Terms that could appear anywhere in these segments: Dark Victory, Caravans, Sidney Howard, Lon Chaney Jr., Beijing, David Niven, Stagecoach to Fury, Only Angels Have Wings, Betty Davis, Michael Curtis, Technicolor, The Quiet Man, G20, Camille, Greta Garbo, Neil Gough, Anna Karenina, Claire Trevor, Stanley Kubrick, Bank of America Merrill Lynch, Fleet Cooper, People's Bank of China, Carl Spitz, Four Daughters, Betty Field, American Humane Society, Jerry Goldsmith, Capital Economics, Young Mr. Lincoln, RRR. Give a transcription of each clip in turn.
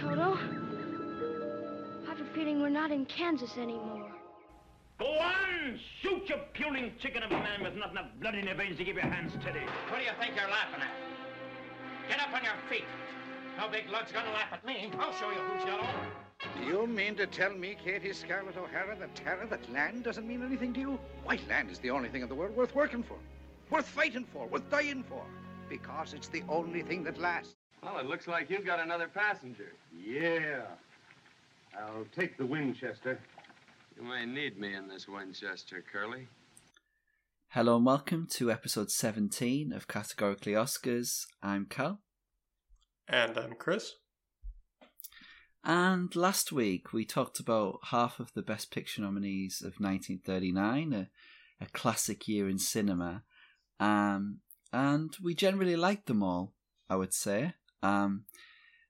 Toto. I have a feeling we're not in Kansas anymore. Go on! Shoot, you puling chicken of a man with not enough blood in your veins to keep your hands steady. What do you think you're laughing at? Get up on your feet. No big lug's gonna laugh at me. I'll show you who's yellow. Do you mean to tell me, Katie Scarlett O'Hara, that terror, that land doesn't mean anything to you? White land is the only thing in the world worth working for, worth fighting for, worth dying for, because it's the only thing that lasts. Well, it looks like you've got another passenger. Yeah. I'll take the Winchester. You may need me in this Winchester, Curly. Hello and welcome to episode 17 of Categorically Oscars. I'm Cal. And I'm Chris. And last week we talked about half of the Best Picture nominees of 1939, a classic year in cinema. And we generally liked them all, I would say.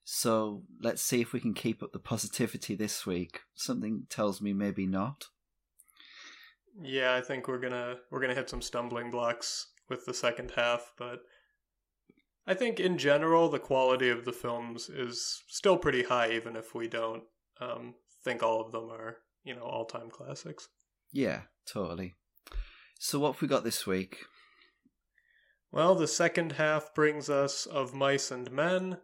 So let's see if we can keep up the positivity this week. Something tells me maybe not. Yeah, I think we're gonna hit some stumbling blocks with the second half, but I think in general the quality of the films is still pretty high, even if we don't think all of them are, you know, all-time classics. Yeah, totally. So what have we got this week? Well, the second half brings us Of Mice and Men,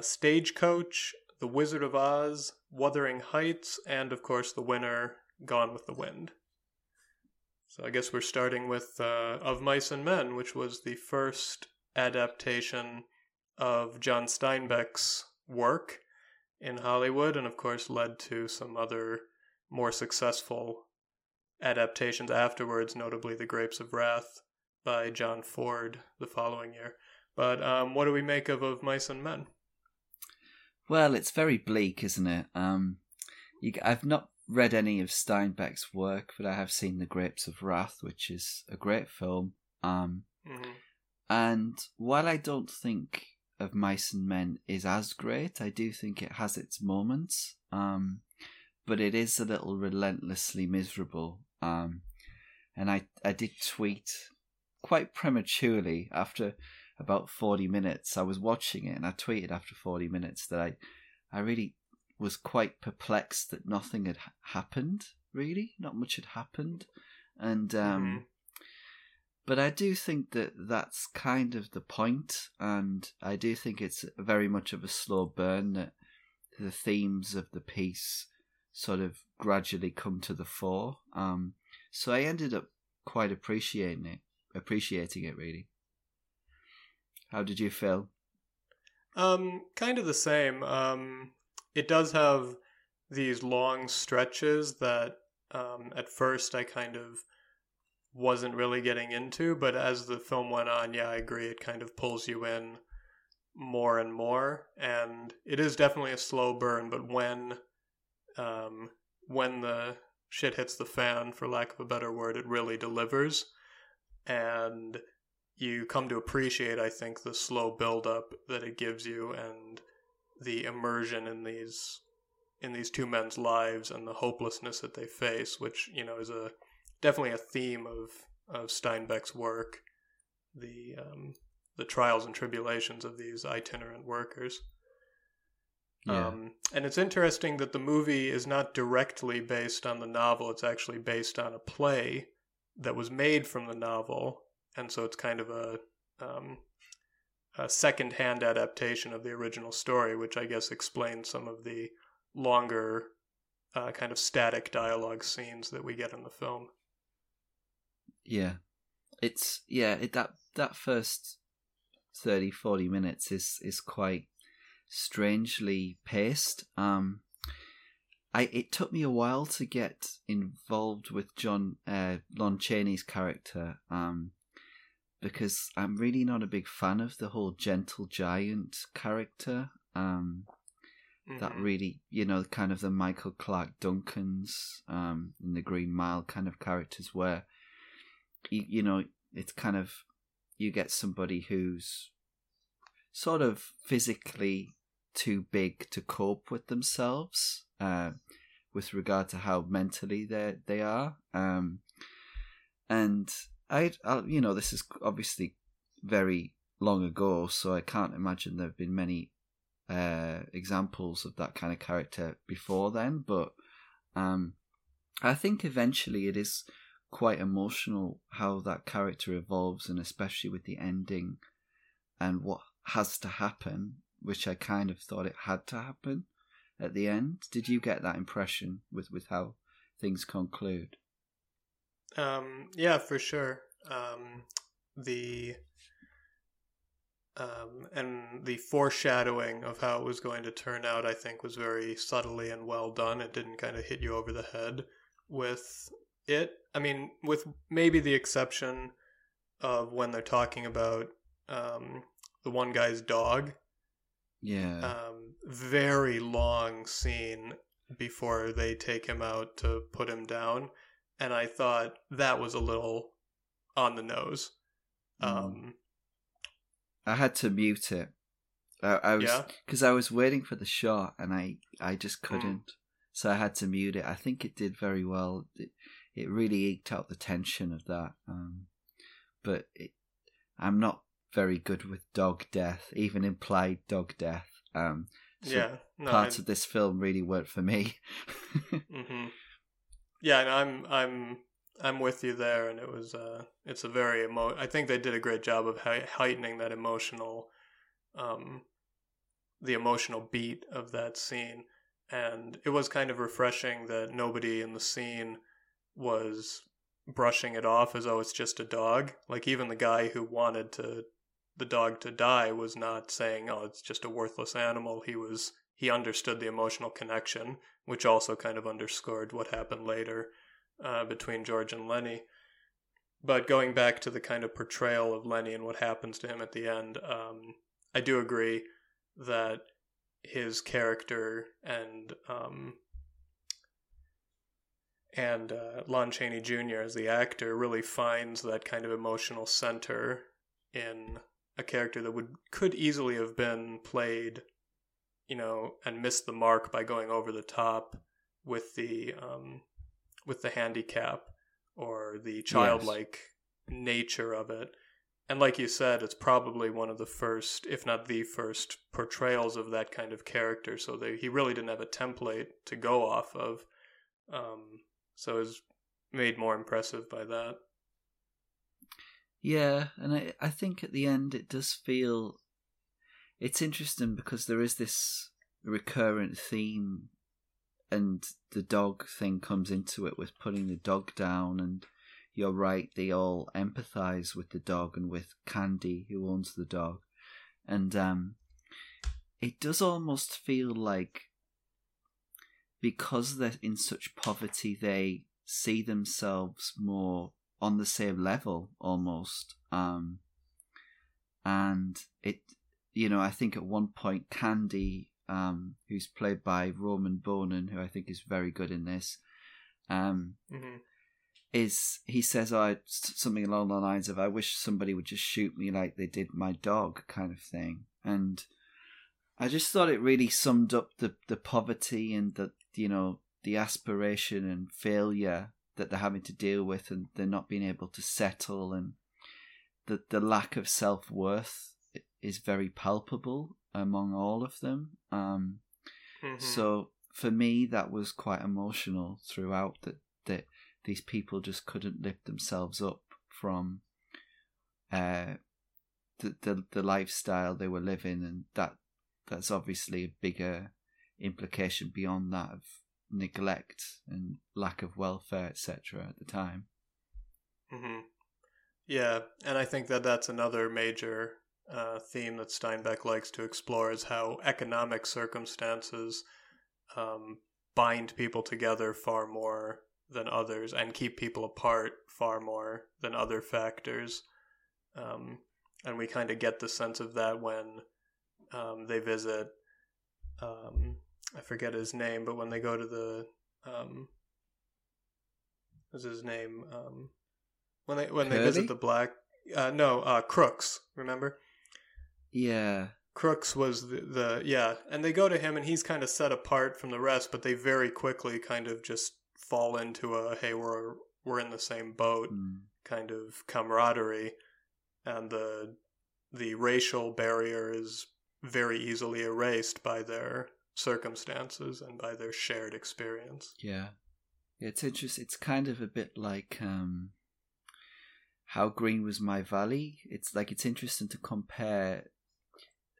Stagecoach, The Wizard of Oz, Wuthering Heights, and of course the winner, Gone with the Wind. So I guess we're starting with Of Mice and Men, which was the first adaptation of John Steinbeck's work in Hollywood, and of course led to some other more successful adaptations afterwards, notably The Grapes of Wrath by John Ford the following year. But what do we make of Mice and Men? Well, it's very bleak, isn't it? I've not read any of Steinbeck's work, but I have seen The Grapes of Wrath, which is a great film. Mm-hmm. And while I don't think Of Mice and Men is as great, I do think it has its moments, but it is a little relentlessly miserable. And I did tweet quite prematurely after about 40 minutes. I was watching it and I tweeted after 40 minutes that I really was quite perplexed that nothing had happened, really. Not much had happened. And but I do think that that's kind of the point, and I do think it's very much of a slow burn, that the themes of the piece sort of gradually come to the fore. So I ended up quite appreciating it, really. How did you feel? Kind of the same. It does have these long stretches that at first I kind of wasn't really getting into, but as the film went on, yeah, I agree, it kind of pulls you in more and more, and it is definitely a slow burn, but when the shit hits the fan, for lack of a better word, it really delivers. And you come to appreciate, I think, the slow build-up that it gives you, and the immersion in these two men's lives and the hopelessness that they face, which, you know, is definitely a theme of Steinbeck's work, the trials and tribulations of these itinerant workers. Yeah. And it's interesting that the movie is not directly based on the novel. It's actually based on a play that was made from the novel, and so it's kind of a second-hand adaptation of the original story, which I guess explains some of the longer kind of static dialogue scenes that we get in the film. Yeah. That first 30, 40 minutes is quite strangely paced. It took me a while to get involved with Lon Chaney's character, because I'm really not a big fan of the whole gentle giant character. That really, you know, kind of the Michael Clark Duncans in The Green Mile kind of characters, where you know, it's kind of, you get somebody who's sort of physically too big to cope with themselves, with regard to how mentally they are, and I you know, this is obviously very long ago, so I can't imagine there have been many examples of that kind of character before then, but I think eventually it is quite emotional how that character evolves, and especially with the ending and what has to happen, which I kind of thought it had to happen at the end. Did you get that impression with how things conclude? Yeah, for sure. And the foreshadowing of how it was going to turn out, I think, was very subtly and well done. It didn't kind of hit you over the head with it. I mean, with maybe the exception of when they're talking about the one guy's dog. Yeah. Very long scene before they take him out to put him down. And I thought that was a little on the nose. I had to mute it. I was, because I was waiting for the shot, and I just couldn't. So I had to mute it. I think it did very well. It really eked out the tension of that. But I'm not very good with dog death, even implied dog death. So yeah, no, parts of this film really worked for me. Mm-hmm. Yeah, and I'm with you there, and it was it's a very I think they did a great job of heightening that emotional, the emotional beat of that scene, and it was kind of refreshing that nobody in the scene was brushing it off as though it's just a dog. Like, even the guy who wanted the dog to die was not saying, "Oh, it's just a worthless animal." He understood the emotional connection, which also kind of underscored what happened later between George and Lenny. But going back to the kind of portrayal of Lenny and what happens to him at the end, I do agree that his character and Lon Chaney Jr. as the actor really finds that kind of emotional center in a character that could easily have been played, you know, and missed the mark by going over the top with the handicap or the childlike nature of it. And like you said, it's probably one of the first, if not the first, portrayals of that kind of character. So he really didn't have a template to go off of. So it was made more impressive by that. Yeah, and I think at the end it does feel... It's interesting because there is this recurrent theme, and the dog thing comes into it with putting the dog down, and you're right, they all empathise with the dog and with Candy, who owns the dog. And it does almost feel like, because they're in such poverty, they see themselves more on the same level, almost. And it... You know, I think at one point Candy, who's played by Roman Bohnen, who I think is very good in this, he says something along the lines of, "I wish somebody would just shoot me like they did my dog," kind of thing. And I just thought it really summed up the poverty and the, you know, the aspiration and failure that they're having to deal with, and they're not being able to settle, and the lack of self-worth is very palpable among all of them. So for me, that was quite emotional throughout, that these people just couldn't lift themselves up from the lifestyle they were living, and that's obviously a bigger implication beyond that of neglect and lack of welfare, etc. at the time. Mm-hmm. Yeah, and I think that's another major theme that Steinbeck likes to explore, is how economic circumstances bind people together far more than others, and keep people apart far more than other factors. And we kind of get the sense of that when they visit, I forget his name, but when they go to the, what's his name? When they visit the black, Crooks, remember? Yeah. Crooks was the and they go to him, and he's kind of set apart from the rest, but they very quickly kind of just fall into a, hey, we're in the same boat kind of camaraderie, and the racial barrier is very easily erased by their circumstances and by their shared experience. Yeah. It's interesting. It's kind of a bit like How Green Was My Valley. It's like, it's interesting to compare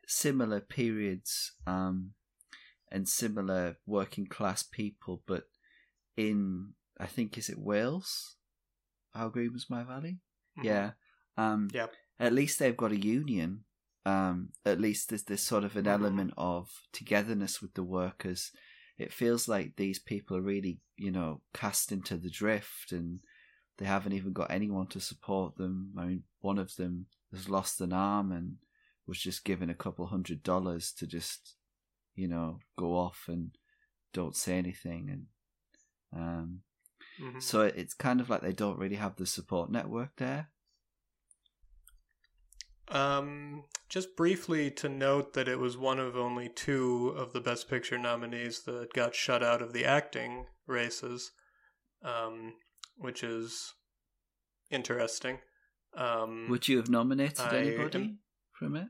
similar periods and similar working class people, but in, I think, is it Wales? How Green Was My Valley? Mm-hmm. Yeah. Yep. At least they've got a union. At least there's sort of an element of togetherness with the workers. It feels like these people are really, cast into the drift, and they haven't even got anyone to support them. I mean, one of them has lost an arm and was just given a couple $100 to just, go off and don't say anything. And so it's kind of like they don't really have the support network there. Just briefly to note that it was one of only two of the Best Picture nominees that got shut out of the acting races, which is interesting. Would you have nominated anybody from it?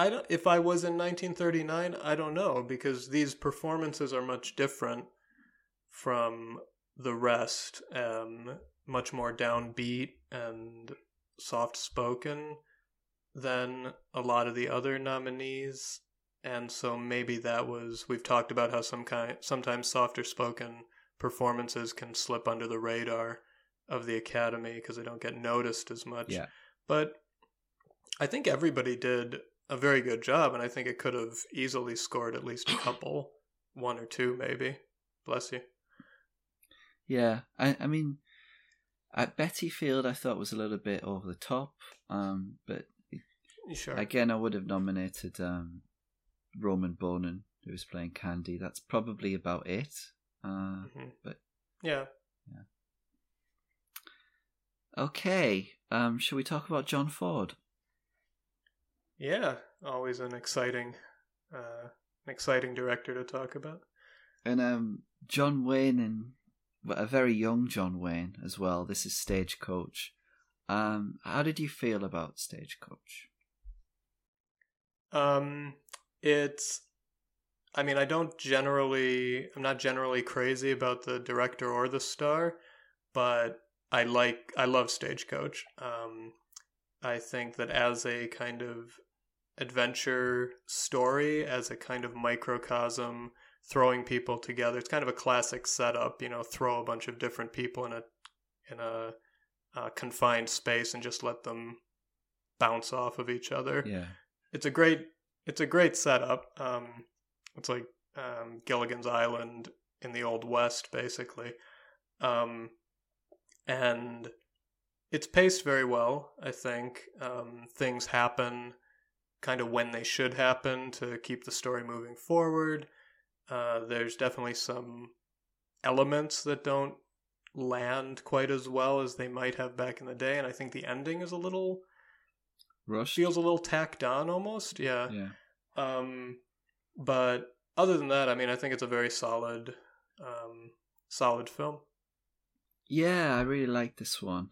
I don't. If I was in 1939, I don't know, because these performances are much different from the rest. Much more downbeat and soft-spoken than a lot of the other nominees. And so maybe that was... We've talked about how sometimes softer-spoken performances can slip under the radar of the Academy because they don't get noticed as much. Yeah. But I think everybody did a very good job, and I think it could have easily scored at least a couple. One or two, maybe. Bless you. Yeah. I mean... At Betty Field, I thought was a little bit over the top, but sure. Again, I would have nominated Roman Bohnen, who was playing Candy. That's probably about it. But yeah. Okay, shall we talk about John Ford? Yeah, always an exciting director to talk about. And John Wayne and. But a very young John Wayne as well. This is Stagecoach. How did you feel about Stagecoach? I'm not generally crazy about the director or the star, but I love Stagecoach. I think that as a kind of adventure story, as a kind of microcosm, throwing people together. It's kind of a classic setup, throw a bunch of different people in a confined space and just let them bounce off of each other. Yeah. It's a great setup. It's like Gilligan's Island in the Old West, basically. And it's paced very well, I think. Things happen kind of when they should happen to keep the story moving forward. There's definitely some elements that don't land quite as well as they might have back in the day, and I think the ending is a little rushed. Feels a little tacked on almost, yeah. But other than that, I mean, I think it's a very solid film. Yeah, I really like this one.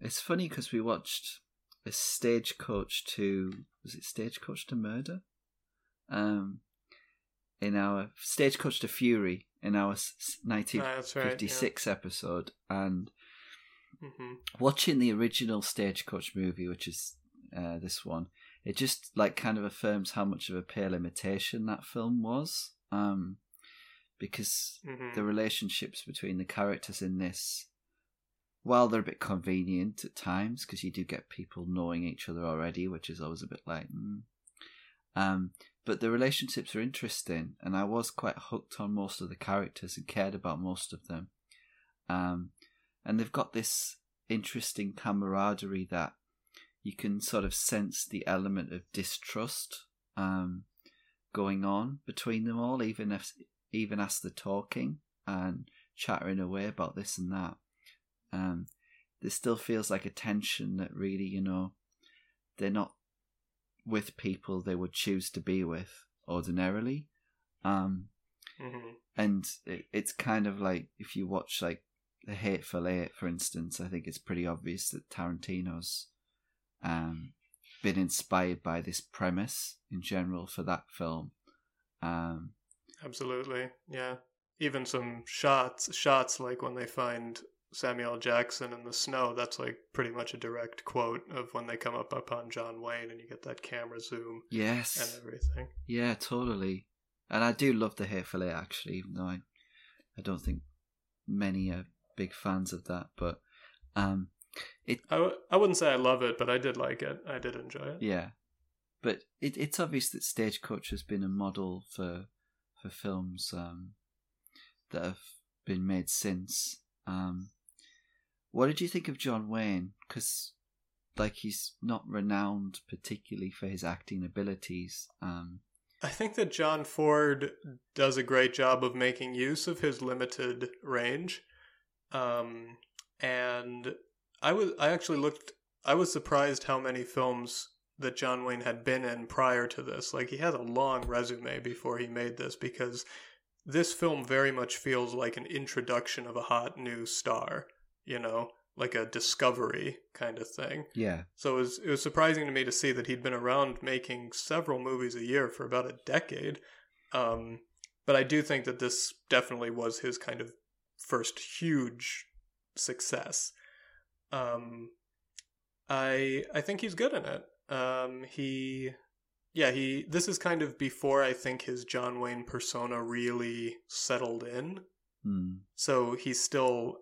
It's funny because we watched a Stagecoach to Murder? In our Stagecoach to Fury, in our 1956 episode, and watching the original Stagecoach movie, which is this one, it just like kind of affirms how much of a pale imitation that film was, because the relationships between the characters in this, while they're a bit convenient at times, because you do get people knowing each other already, which is always a bit like... but the relationships are interesting, and I was quite hooked on most of the characters and cared about most of them. And they've got this interesting camaraderie that you can sort of sense the element of distrust going on between them all, even as they're talking and chattering away about this and that. There still feels like a tension that really, they're not with people they would choose to be with ordinarily. And it's kind of like, if you watch like The Hateful Eight, for instance, I think it's pretty obvious that Tarantino's been inspired by this premise in general for that film. Absolutely, yeah. Even some shots like when they find Samuel Jackson in the snow, that's like pretty much a direct quote of when they come up upon John Wayne, and you get that camera zoom. Yes. And everything. Yeah, totally. And I do love The Hateful Eight, actually, even though I don't think many are big fans of that, but I wouldn't say I love it, but I did like it. I did enjoy it. Yeah. But it's obvious that Stagecoach has been a model for films that have been made since. What did you think of John Wayne? Because he's not renowned particularly for his acting abilities. I think that John Ford does a great job of making use of his limited range. And I was surprised how many films that John Wayne had been in prior to this. He had a long resume before he made this, because this film very much feels like an introduction of a hot new star, like a discovery kind of thing. Yeah. So it was surprising to me to see that he'd been around making several movies a year for about a decade. But I do think that this definitely was his kind of first huge success. I think he's good in it. This is kind of before I think his John Wayne persona really settled in. Mm. So he's still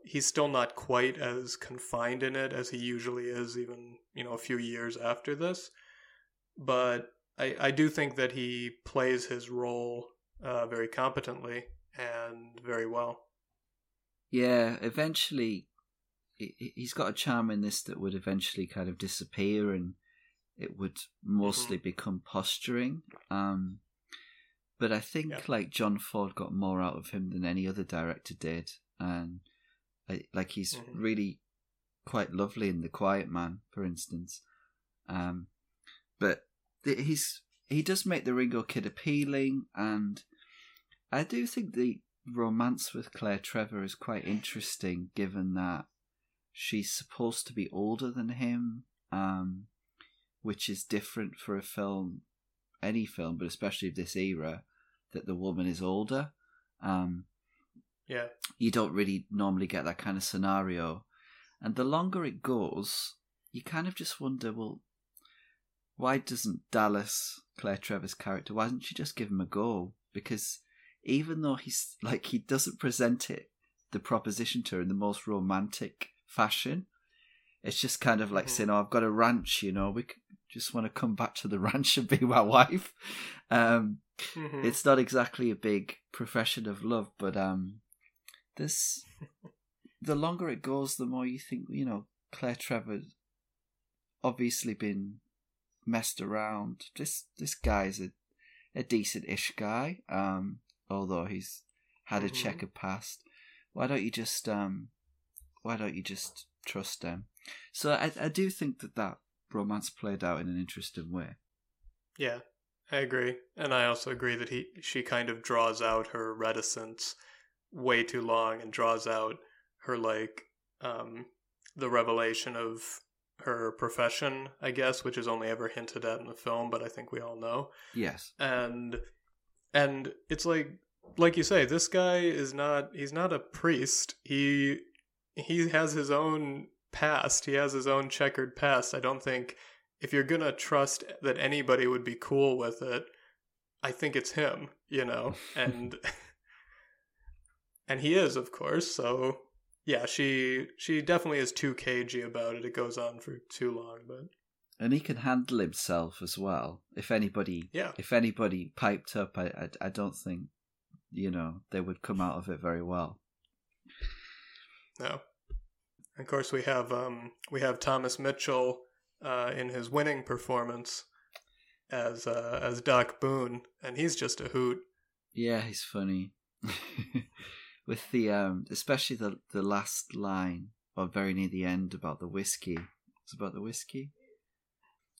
not quite as confined in it as he usually is, even, a few years after this. But I do think that he plays his role very competently and very well. Yeah, eventually he's got a charm in this that would eventually kind of disappear, and it would mostly become posturing. But I think John Ford got more out of him than any other director did. And he's really quite lovely in The Quiet Man, for instance. But he does make the Ringo Kid appealing. And I do think the romance with Claire Trevor is quite interesting, given that she's supposed to be older than him, which is different for a film, any film, but especially of this era, that the woman is older. You don't really normally get that kind of scenario. And the longer it goes, you kind of just wonder, well, why doesn't Dallas, Claire Trevor's character, why doesn't she just give him a go? Because even though he's he doesn't present the proposition to her in the most romantic fashion, it's just kind of saying, "Oh, I've got a ranch, we just want to come back to the ranch and be my wife." It's not exactly a big profession of love, but the longer it goes, the more you think, Claire Trevor's obviously been messed around. This guy's a decent-ish guy, although he's had a checkered past. Why don't you just trust them? So I do think that romance played out in an interesting way. Yeah, I agree. And I also agree that she kind of draws out her reticence way too long, and draws out her, the revelation of her profession, I guess, which is only ever hinted at in the film, but I think we all know. Yes. And it's like you say, this guy he's not a priest. He has his own past. He has his own checkered past. I don't think, if you're going to trust that anybody would be cool with it, I think it's him, and and he is, of course. So yeah, she definitely is too cagey about it. It goes on for too long, and he can handle himself as well. If anybody piped up, I don't think, they would come out of it very well. No. Of course, we have Thomas Mitchell in his winning performance as Doc Boone, and he's just a hoot. Yeah, he's funny. With the especially the last line, or very near the end, about the whiskey. It's about the whiskey.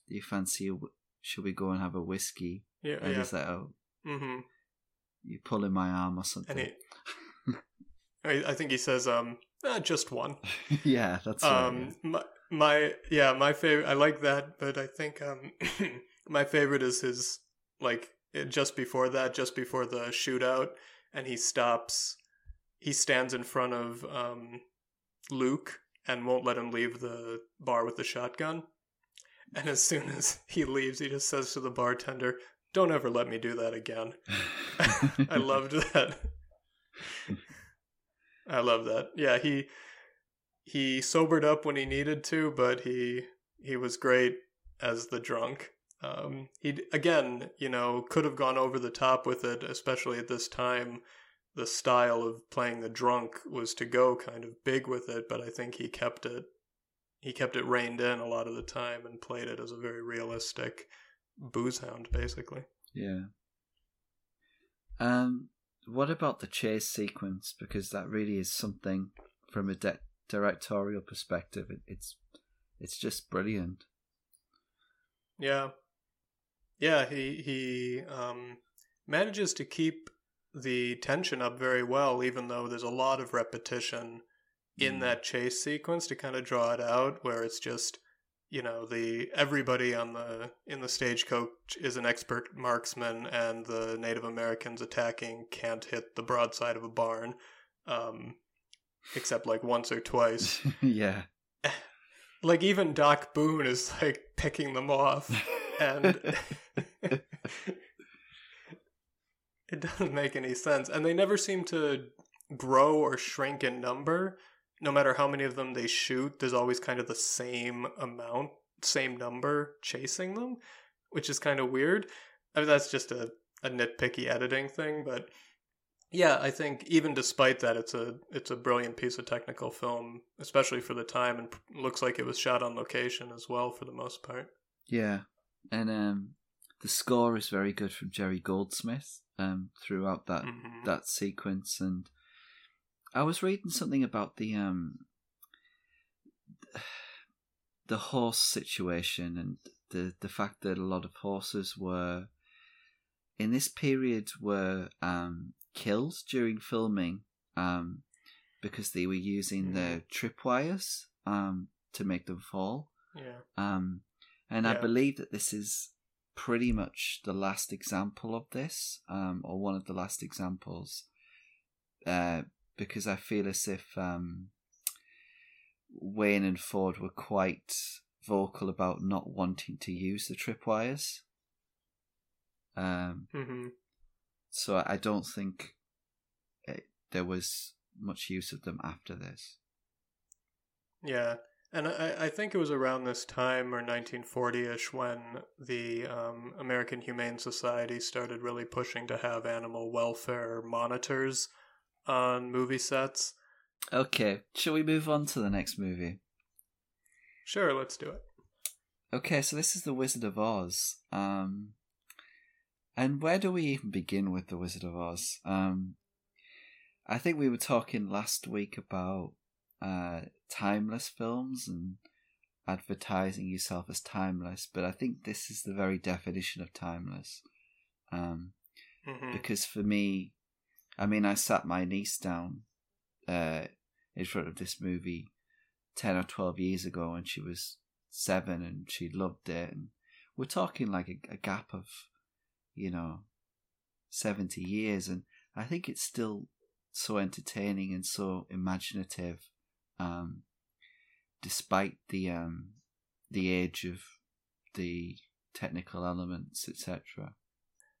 Do you fancy? Should we go and have a whiskey? Yeah, and he's like, "Oh, you pulling my arm or something?" I think he says, just one. Yeah, that's right. My favorite. I like that, but I think my favorite is his, like, just before that, just before the shootout, and he stops. He stands in front of Luke and won't let him leave the bar with the shotgun. And as soon as he leaves, he just says to the bartender, "Don't ever let me do that again." I loved that. I love that. Yeah, he sobered up when he needed to, but he was great as the drunk. He again, could have gone over the top with it, especially at this time. The style of playing the drunk was to go kind of big with it, but I think he kept it reined in a lot of the time and played it as a very realistic booze hound, basically. Yeah. What about the chase sequence? Because that really is something from a directorial perspective. It's just brilliant. Yeah. Yeah, he manages to keep the tension up very well, even though there's a lot of repetition in that chase sequence to kind of draw it out, where it's just, the everybody in the stagecoach is an expert marksman, and the Native Americans attacking can't hit the broadside of a barn, except like once or twice. Yeah. Like even Doc Boone is like picking them off, and it doesn't make any sense. And they never seem to grow or shrink in number. No matter how many of them they shoot, there's always kind of the same amount, same number chasing them, which is kind of weird. I mean, that's just a nitpicky editing thing. But yeah, I think even despite that, it's a brilliant piece of technical film, especially for the time, and looks like it was shot on location as well for the most part. Yeah, and the score is very good from Jerry Goldsmith throughout that that sequence. And I was reading something about the horse situation, and the fact that a lot of horses were in this period were killed during filming because they were using their tripwires to make them fall. Yeah. I believe that this is pretty much the last example of this, or one of the last examples, because I feel as if Wayne and Ford were quite vocal about not wanting to use the tripwires. So I don't think there was much use of them after this. Yeah. And I think it was around this time, or 1940-ish, when the American Humane Society started really pushing to have animal welfare monitors on movie sets. Okay, shall we move on to the next movie? Sure, let's do it. Okay, so this is The Wizard of Oz. And where do we even begin with The Wizard of Oz? I think we were talking last week about timeless films and advertising yourself as timeless, but I think this is the very definition of timeless, because for me, I mean, I sat my niece down in front of this movie 10 or 12 years ago when she was 7, and she loved it, and we're talking like a gap of 70 years, and I think it's still so entertaining and so imaginative, despite the age of the technical elements, etc.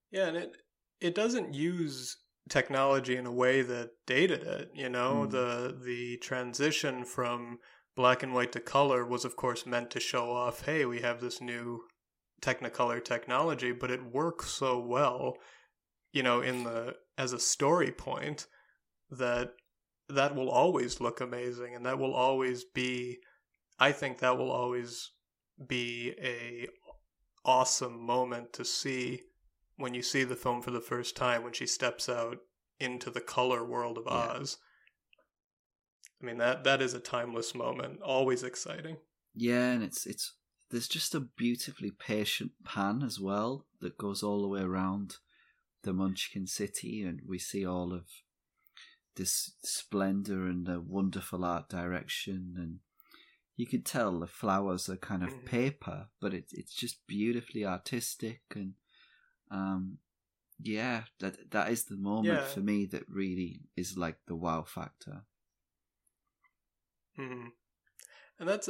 Yeah, and it doesn't use technology in a way that dated it. The transition from black and white to color was, of course, meant to show off, hey, we have this new Technicolor technology, but it works so well, in the as a story point, that will always look amazing, and that will always be, I think that will always be a awesome moment to see when you see the film for the first time, when she steps out into the color world of Oz. I mean, that is a timeless moment, always exciting. Yeah, and it's there's just a beautifully patient pan as well that goes all the way around the Munchkin City, and we see all of this splendor and the wonderful art direction, and you could tell the flowers are kind of paper, but it's just beautifully artistic. And yeah, that is the moment for me that really is like the wow factor. Mm-hmm. And that's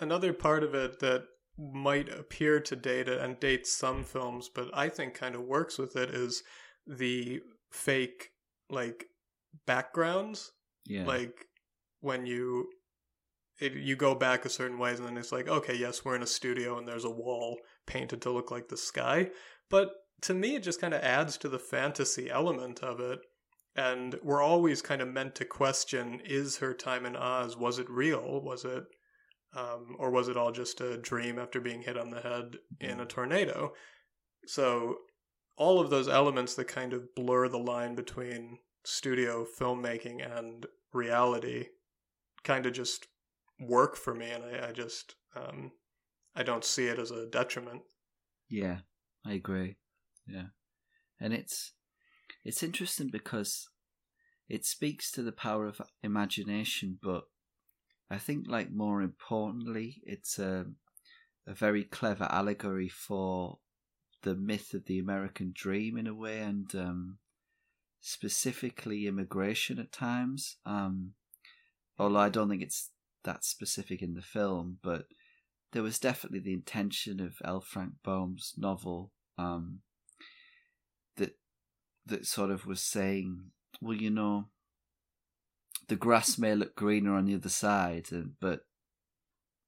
another part of it that might appear to date it and date some films, but I think kind of works with it, is the fake like backgrounds. Yeah. Like when you go back a certain ways, and then it's like, okay, yes, we're in a studio and there's a wall painted to look like the sky. But to me, it just kind of adds to the fantasy element of it. And we're always kind of meant to question, is her time in Oz, was it real? Was it, or was it all just a dream after being hit on the head in a tornado? So all of those elements that kind of blur the line between studio filmmaking and reality kind of just work for me, and I just I don't see it as a detriment. Yeah, I agree. Yeah, and it's interesting because it speaks to the power of imagination, but I think, like, more importantly, it's a very clever allegory for the myth of the American dream in a way, and specifically immigration at times. Although I don't think it's that specific in the film, but there was definitely the intention of L. Frank Baum's novel that sort of was saying, well, you know, the grass may look greener on the other side, but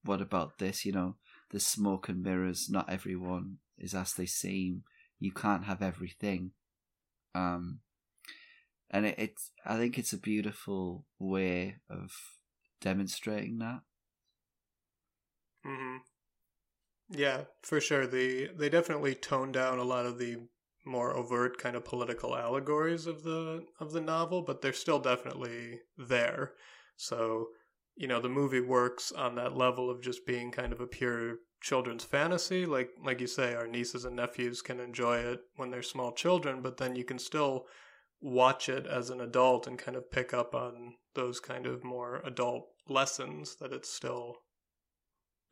what about this? You know, the smoke and mirrors, not everyone is as they seem. You can't have everything. And it's, I think it's a beautiful way of demonstrating that. Mm-hmm. Yeah, for sure. They definitely toned down a lot of the more overt kind of political allegories of the novel, but they're still definitely there. So, you know, the movie works on that level of just being kind of a pure children's fantasy. Like you say, our nieces and nephews can enjoy it when they're small children, but then you can still watch it as an adult and kind of pick up on those kind of more adult lessons that it's still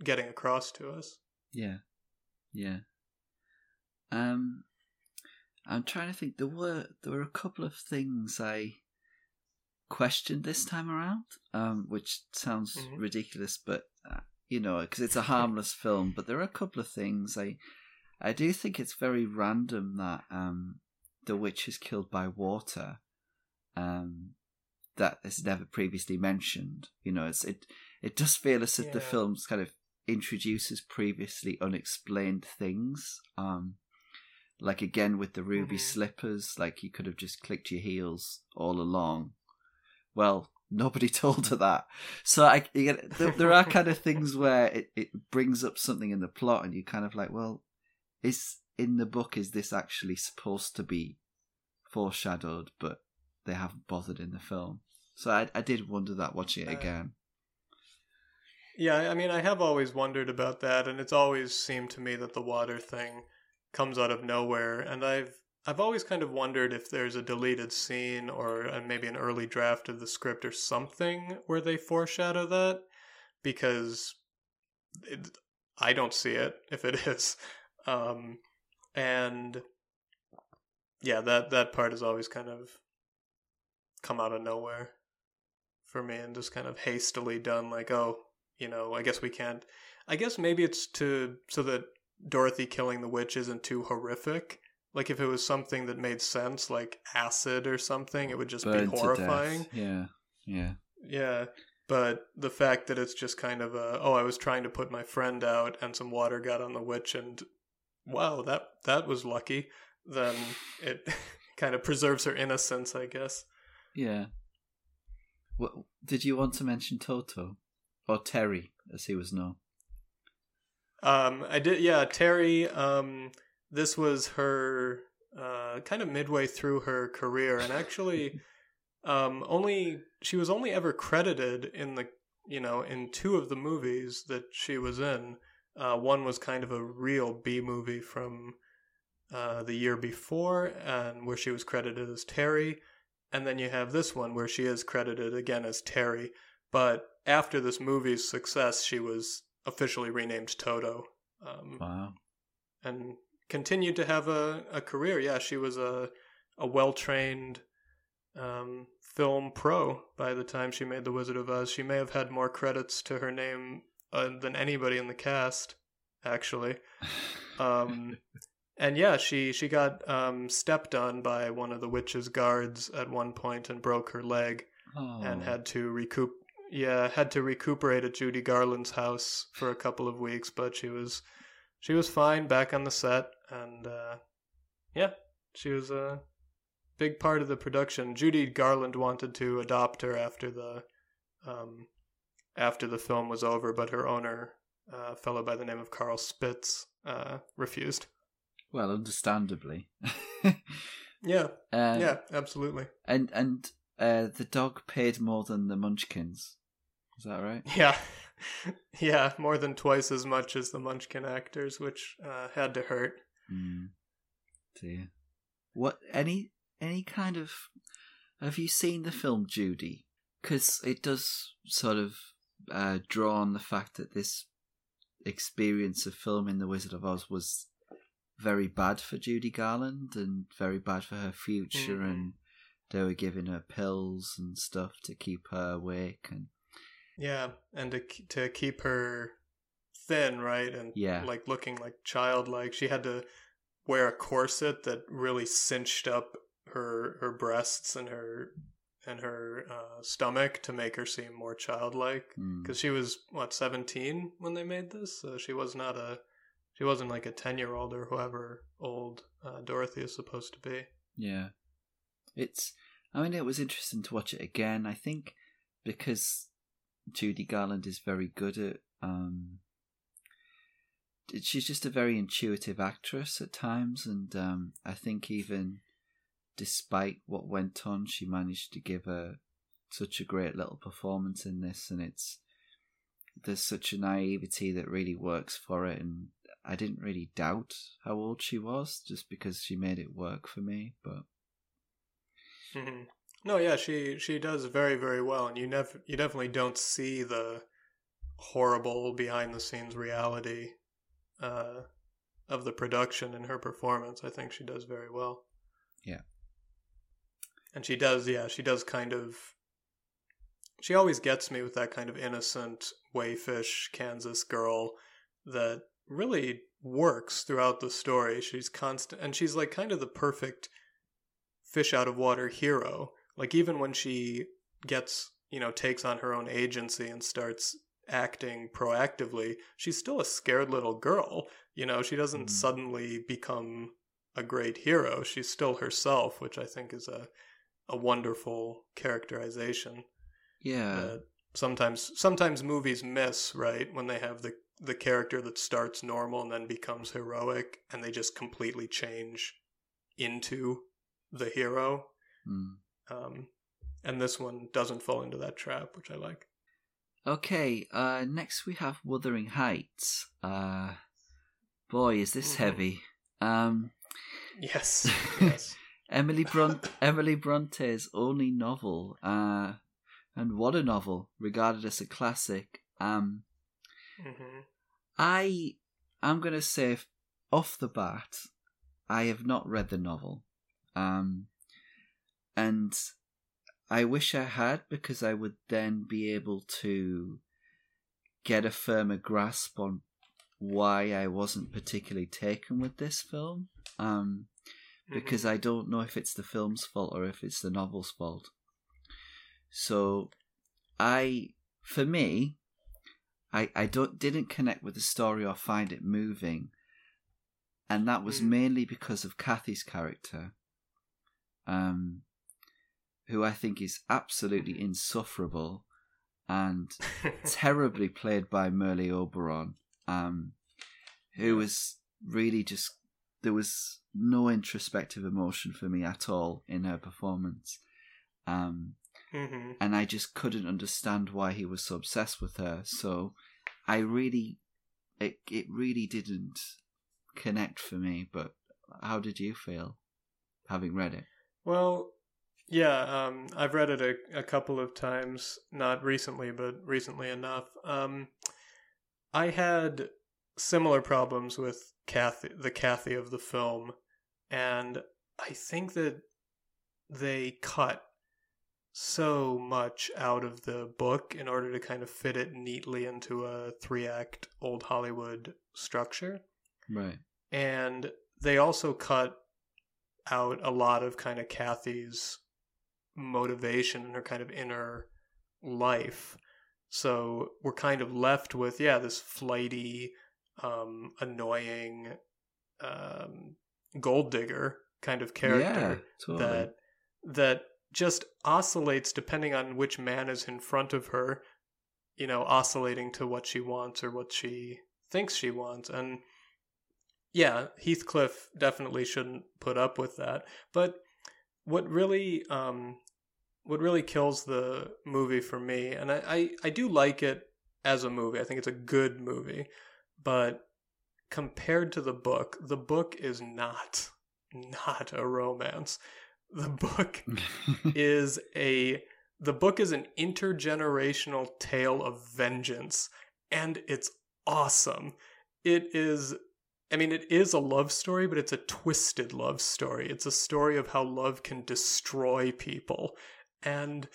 getting across to us. Yeah. I'm trying to think. There were a couple of things I questioned this time around, which sounds ridiculous, but you know, because it's a harmless film. But there are a couple of things I do think it's very random that the witch is killed by water. That is never previously mentioned. You know, it does feel as if the film's kind of introduces previously unexplained things. Like, again, with the ruby slippers, like, you could have just clicked your heels all along. Well, nobody told her that. So there are kind of things where it brings up something in the plot, and you kind of like, well, in the book, is this actually supposed to be foreshadowed? But they haven't bothered in the film. So I did wonder that watching it again. Yeah, I mean, I have always wondered about that, and it's always seemed to me that the water thing comes out of nowhere, and I've always kind of wondered if there's a deleted scene or maybe an early draft of the script or something where they foreshadow that, because I don't see it if it is. And yeah, that part has always kind of come out of nowhere for me and just kind of hastily done, like, oh, you know, I guess we can't. I guess maybe it's so that Dorothy killing the witch isn't too horrific. Like, if it was something that made sense, like acid or something, it would just be horrifying. Yeah. But the fact that it's just kind of I was trying to put my friend out and some water got on the witch, and wow, that was lucky. Then it kind of preserves her innocence, I guess. Yeah. Well, did you want to mention Toto? Or Terry, as he was known. I did, yeah, Terry, this was her, kind of midway through her career, and actually, she was only ever credited in in two of the movies that she was in. One was kind of a real B movie from, the year before, and where she was credited as Terry, and then you have this one where she is credited again as Terry, but after this movie's success, she was officially renamed Toto. Wow. And continued to have a career. Yeah, she was a well-trained film pro by the time she made The Wizard of Oz. She may have had more credits to her name than anybody in the cast, actually. And yeah, she got stepped on by one of the witch's guards at one point and broke her leg. Oh. And had to recuperate at Judy Garland's house for a couple of weeks, but she was fine back on the set, and she was a big part of the production. Judy Garland wanted to adopt her after the film was over, but her owner, a fellow by the name of Carl Spitz, refused. Well, understandably. Yeah, absolutely. And the dog paid more than the Munchkins. Is that right? Yeah. Yeah, more than twice as much as the Munchkin actors, which had to hurt. Mm. Dear. What, any kind of... Have you seen the film Judy? Because it does sort of draw on the fact that this experience of filming The Wizard of Oz was very bad for Judy Garland and very bad for her future, mm-hmm. and they were giving her pills and stuff to keep her awake and... Yeah, and to keep her thin, right? And like looking like childlike, she had to wear a corset that really cinched up her breasts and her stomach to make her seem more childlike. Because she was 17 when they made this, so she wasn't like a 10-year-old or however old Dorothy is supposed to be. Yeah, it was interesting to watch it again. I think because Judy Garland is very good at she's just a very intuitive actress at times, and I think even despite what went on, she managed to give such a great little performance in this, and there's such a naivety that really works for it, and I didn't really doubt how old she was just because she made it work for me, but mm-hmm. No, yeah, she does very, very well, and you definitely don't see the horrible behind-the-scenes reality of the production in her performance. I think she does very well. Yeah. And she does kind of... She always gets me with that kind of innocent, wayfish Kansas girl that really works throughout the story. She's constant, and she's like kind of the perfect fish-out-of-water hero. Like, even when she gets, takes on her own agency and starts acting proactively, she's still a scared little girl. She doesn't suddenly become a great hero. She's still herself, which I think is a wonderful characterization. Yeah. Sometimes movies miss, right? When they have the character that starts normal and then becomes heroic, and they just completely change into the hero. Mm. And this one doesn't fall into that trap, which I like. Okay, next we have Wuthering Heights. Boy, is this heavy. Yes. Emily Bronte's only novel, and what a novel, regarded as a classic. Mm-hmm. I'm going to say off the bat, I have not read the novel. And I wish I had, because I would then be able to get a firmer grasp on why I wasn't particularly taken with this film. Because I don't know if it's the film's fault or if it's the novel's fault. So I didn't connect with the story or find it moving. And that was mainly because of Kathy's character. Who I think is absolutely insufferable and terribly played by Merle Oberon, who was really just... There was no introspective emotion for me at all in her performance. And I just couldn't understand why he was so obsessed with her. So it really didn't connect for me. But how did you feel, having read it? Well, Yeah, I've read it a couple of times, not recently, but recently enough. I had similar problems with the Kathy of the film, and I think that they cut so much out of the book in order to kind of fit it neatly into a 3-act old Hollywood structure. Right. And they also cut out a lot of kind of Kathy's motivation and her kind of inner life. So we're kind of left with, yeah, this flighty, annoying gold digger kind of character, yeah, totally. that just oscillates depending on which man is in front of her, you know, oscillating to what she wants or what she thinks she wants. And yeah, Heathcliff definitely shouldn't put up with that. But what really kills the movie for me, and I do like it as a movie. I think it's a good movie, but compared to the book is not a romance. The book is an intergenerational tale of vengeance, and it's awesome. It is. I mean, it is a love story, but it's a twisted love story. It's a story of how love can destroy people. And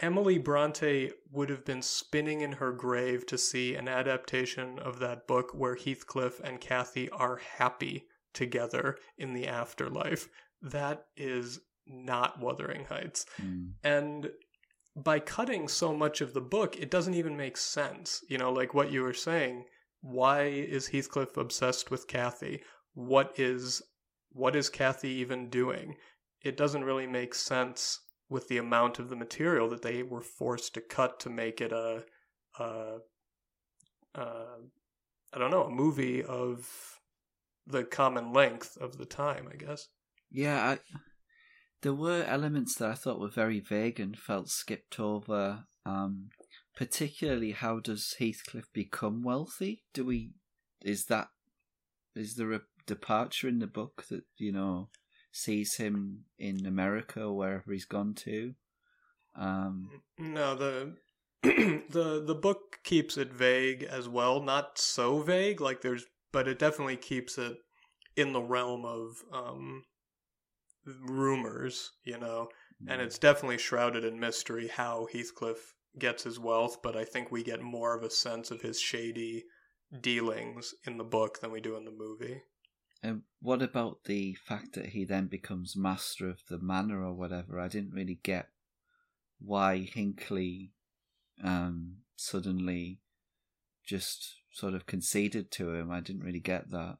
Emily Bronte would have been spinning in her grave to see an adaptation of that book where Heathcliff and Kathy are happy together in the afterlife. That is not Wuthering Heights. Mm. And by cutting so much of the book, it doesn't even make sense. You know, like what you were saying, why is Heathcliff obsessed with Kathy? What is Kathy even doing? It doesn't really make sense with the amount of the material that they were forced to cut to make it a movie of the common length of the time, I guess. Yeah, there were elements that I thought were very vague and felt skipped over. Particularly, how does Heathcliff become wealthy? Is there a departure in the book that, you know, sees him in America or wherever he's gone to? No, the book keeps it vague as well. Not so vague, but it definitely keeps it in the realm of rumors, you know, and it's definitely shrouded in mystery how Heathcliff gets his wealth, but I think we get more of a sense of his shady dealings in the book than we do in the movie. And what about the fact that he then becomes master of the manor or whatever? I didn't really get why Hinckley suddenly just sort of conceded to him. I didn't really get that.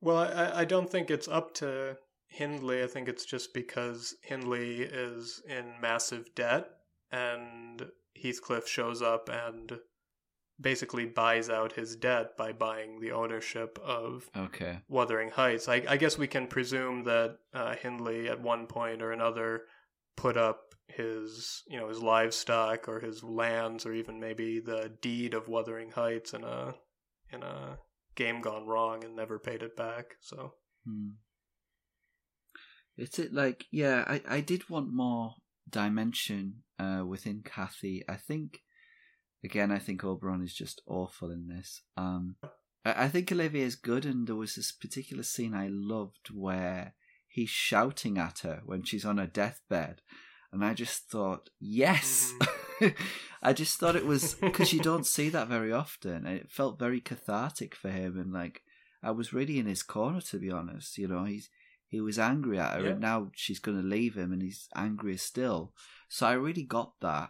Well, I don't think it's up to Hindley. I think it's just because Hindley is in massive debt, and Heathcliff shows up and basically buys out his debt by buying the ownership of Wuthering Heights. I guess we can presume that Hindley at one point or another put up his livestock or his lands or even maybe the deed of Wuthering Heights in a game gone wrong and never paid it back. So I did want more dimension within Kathy. I think Oberon is just awful in this. I think Olivia is good, and there was this particular scene I loved where he's shouting at her when she's on her deathbed, and I just thought, yes. I just thought it was because you don't see that very often, and it felt very cathartic for him, and like I was really in his corner, to be honest. You know, he was angry at her, yeah. And now she's going to leave him and he's angrier still. So I really got that.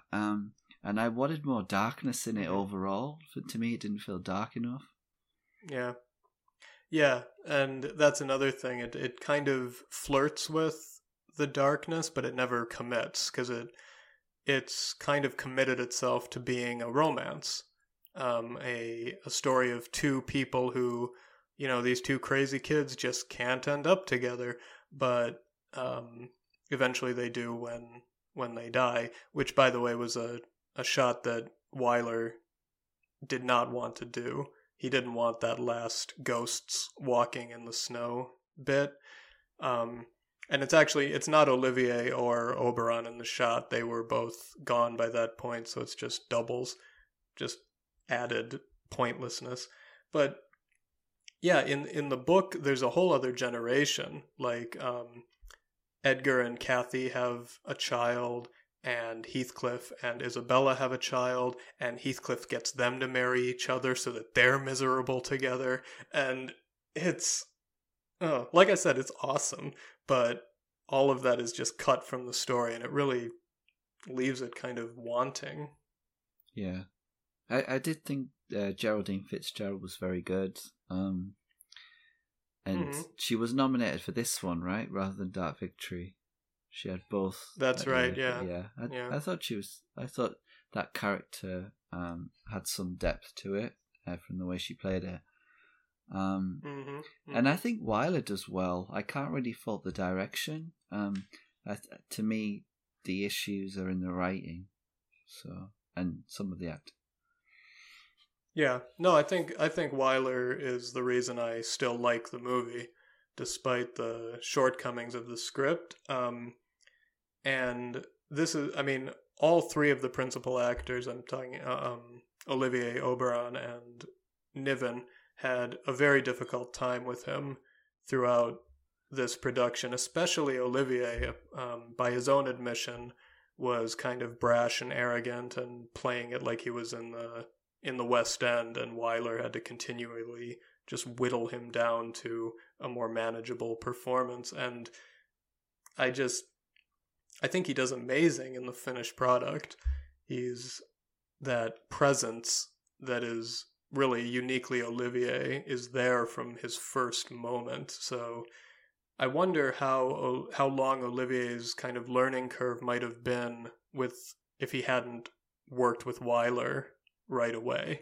And I wanted more darkness in it overall. But to me, it didn't feel dark enough. Yeah. Yeah, and that's another thing. It kind of flirts with the darkness, but it never commits, because it's kind of committed itself to being a romance, a story of two people who... You know, these two crazy kids just can't end up together, but eventually they do when they die, which, by the way, was a shot that Wyler did not want to do. He didn't want that last ghosts walking in the snow bit. And it's actually, it's not Olivier or Oberon in the shot. They were both gone by that point, so it's just doubles, just added pointlessness. But yeah, in the book, there's a whole other generation. Like Edgar and Kathy have a child, and Heathcliff and Isabella have a child, and Heathcliff gets them to marry each other so that they're miserable together. And it's, oh, like I said, it's awesome, but all of that is just cut from the story, and it really leaves it kind of wanting. Yeah. I did think Geraldine Fitzgerald was very good. And she was nominated for this one, right? Rather than Dark Victory. She had both. That's right. Yeah. I thought that character had some depth to it from the way she played it. And I think Wyler does well. I can't really fault the direction. To me, the issues are in the writing, so, and some of the acting. Yeah. No, I think Wyler is the reason I still like the movie, despite the shortcomings of the script. And this is, I mean, all three of the principal actors, I'm talking Olivier, Oberon, and Niven, had a very difficult time with him throughout this production, especially Olivier, by his own admission, was kind of brash and arrogant and playing it like he was in the West End, and Wyler had to continually just whittle him down to a more manageable performance. And I think he does amazing in the finished product. He's that presence that is really uniquely Olivier, is there from his first moment. So I wonder how long Olivier's kind of learning curve might have been with, if he hadn't worked with Wyler right away,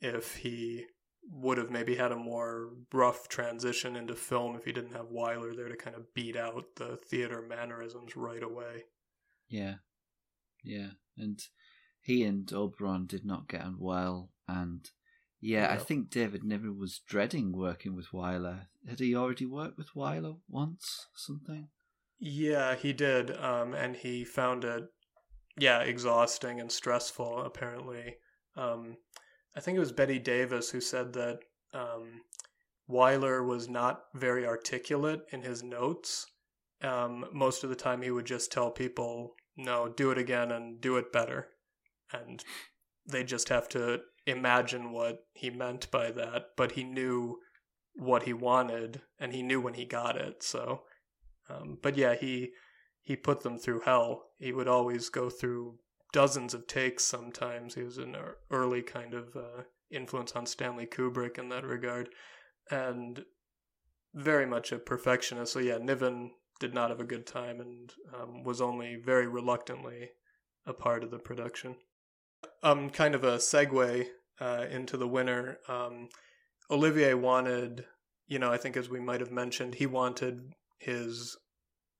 if he would have maybe had a more rough transition into film if he didn't have Wyler there to kind of beat out the theater mannerisms right away. Yeah. And he and Oberon did not get on well, and yeah, no. I think David Niven was dreading working with Wyler. Had he already worked with Wyler once or something? Yeah, he did, and he found it, yeah, exhausting and stressful, apparently. I think it was Betty Davis who said that Wyler was not very articulate in his notes. Most of the time he would just tell people, no, do it again and do it better. And they just have to imagine what he meant by that. But he knew what he wanted, and he knew when he got it. So, but yeah, he put them through hell. He would always go through dozens of takes sometimes. He was an early kind of influence on Stanley Kubrick in that regard, and very much a perfectionist. So yeah, Niven did not have a good time, and was only very reluctantly a part of the production. Kind of a segue into the winner. Olivier wanted, I think as we might have mentioned, he wanted his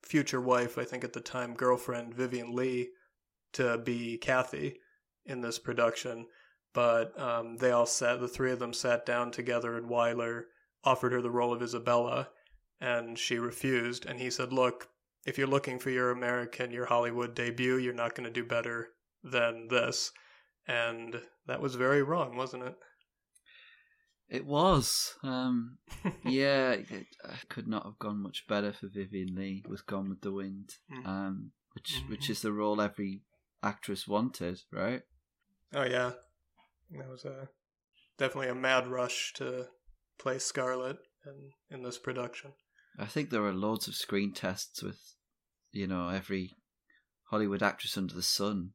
future wife, I think at the time girlfriend, Vivien Leigh, to be Kathy in this production, but the three of them sat down together, and Wyler offered her the role of Isabella, and she refused. And he said, look, if you're looking for your Hollywood debut, you're not going to do better than this. And that was very wrong, wasn't it? It was. Yeah, I could not have gone much better for Vivien Leigh with Gone with the Wind, which is the role every actress wanted, right? Oh yeah, that was definitely a mad rush to play Scarlet in this production. I think there are loads of screen tests with, every Hollywood actress under the sun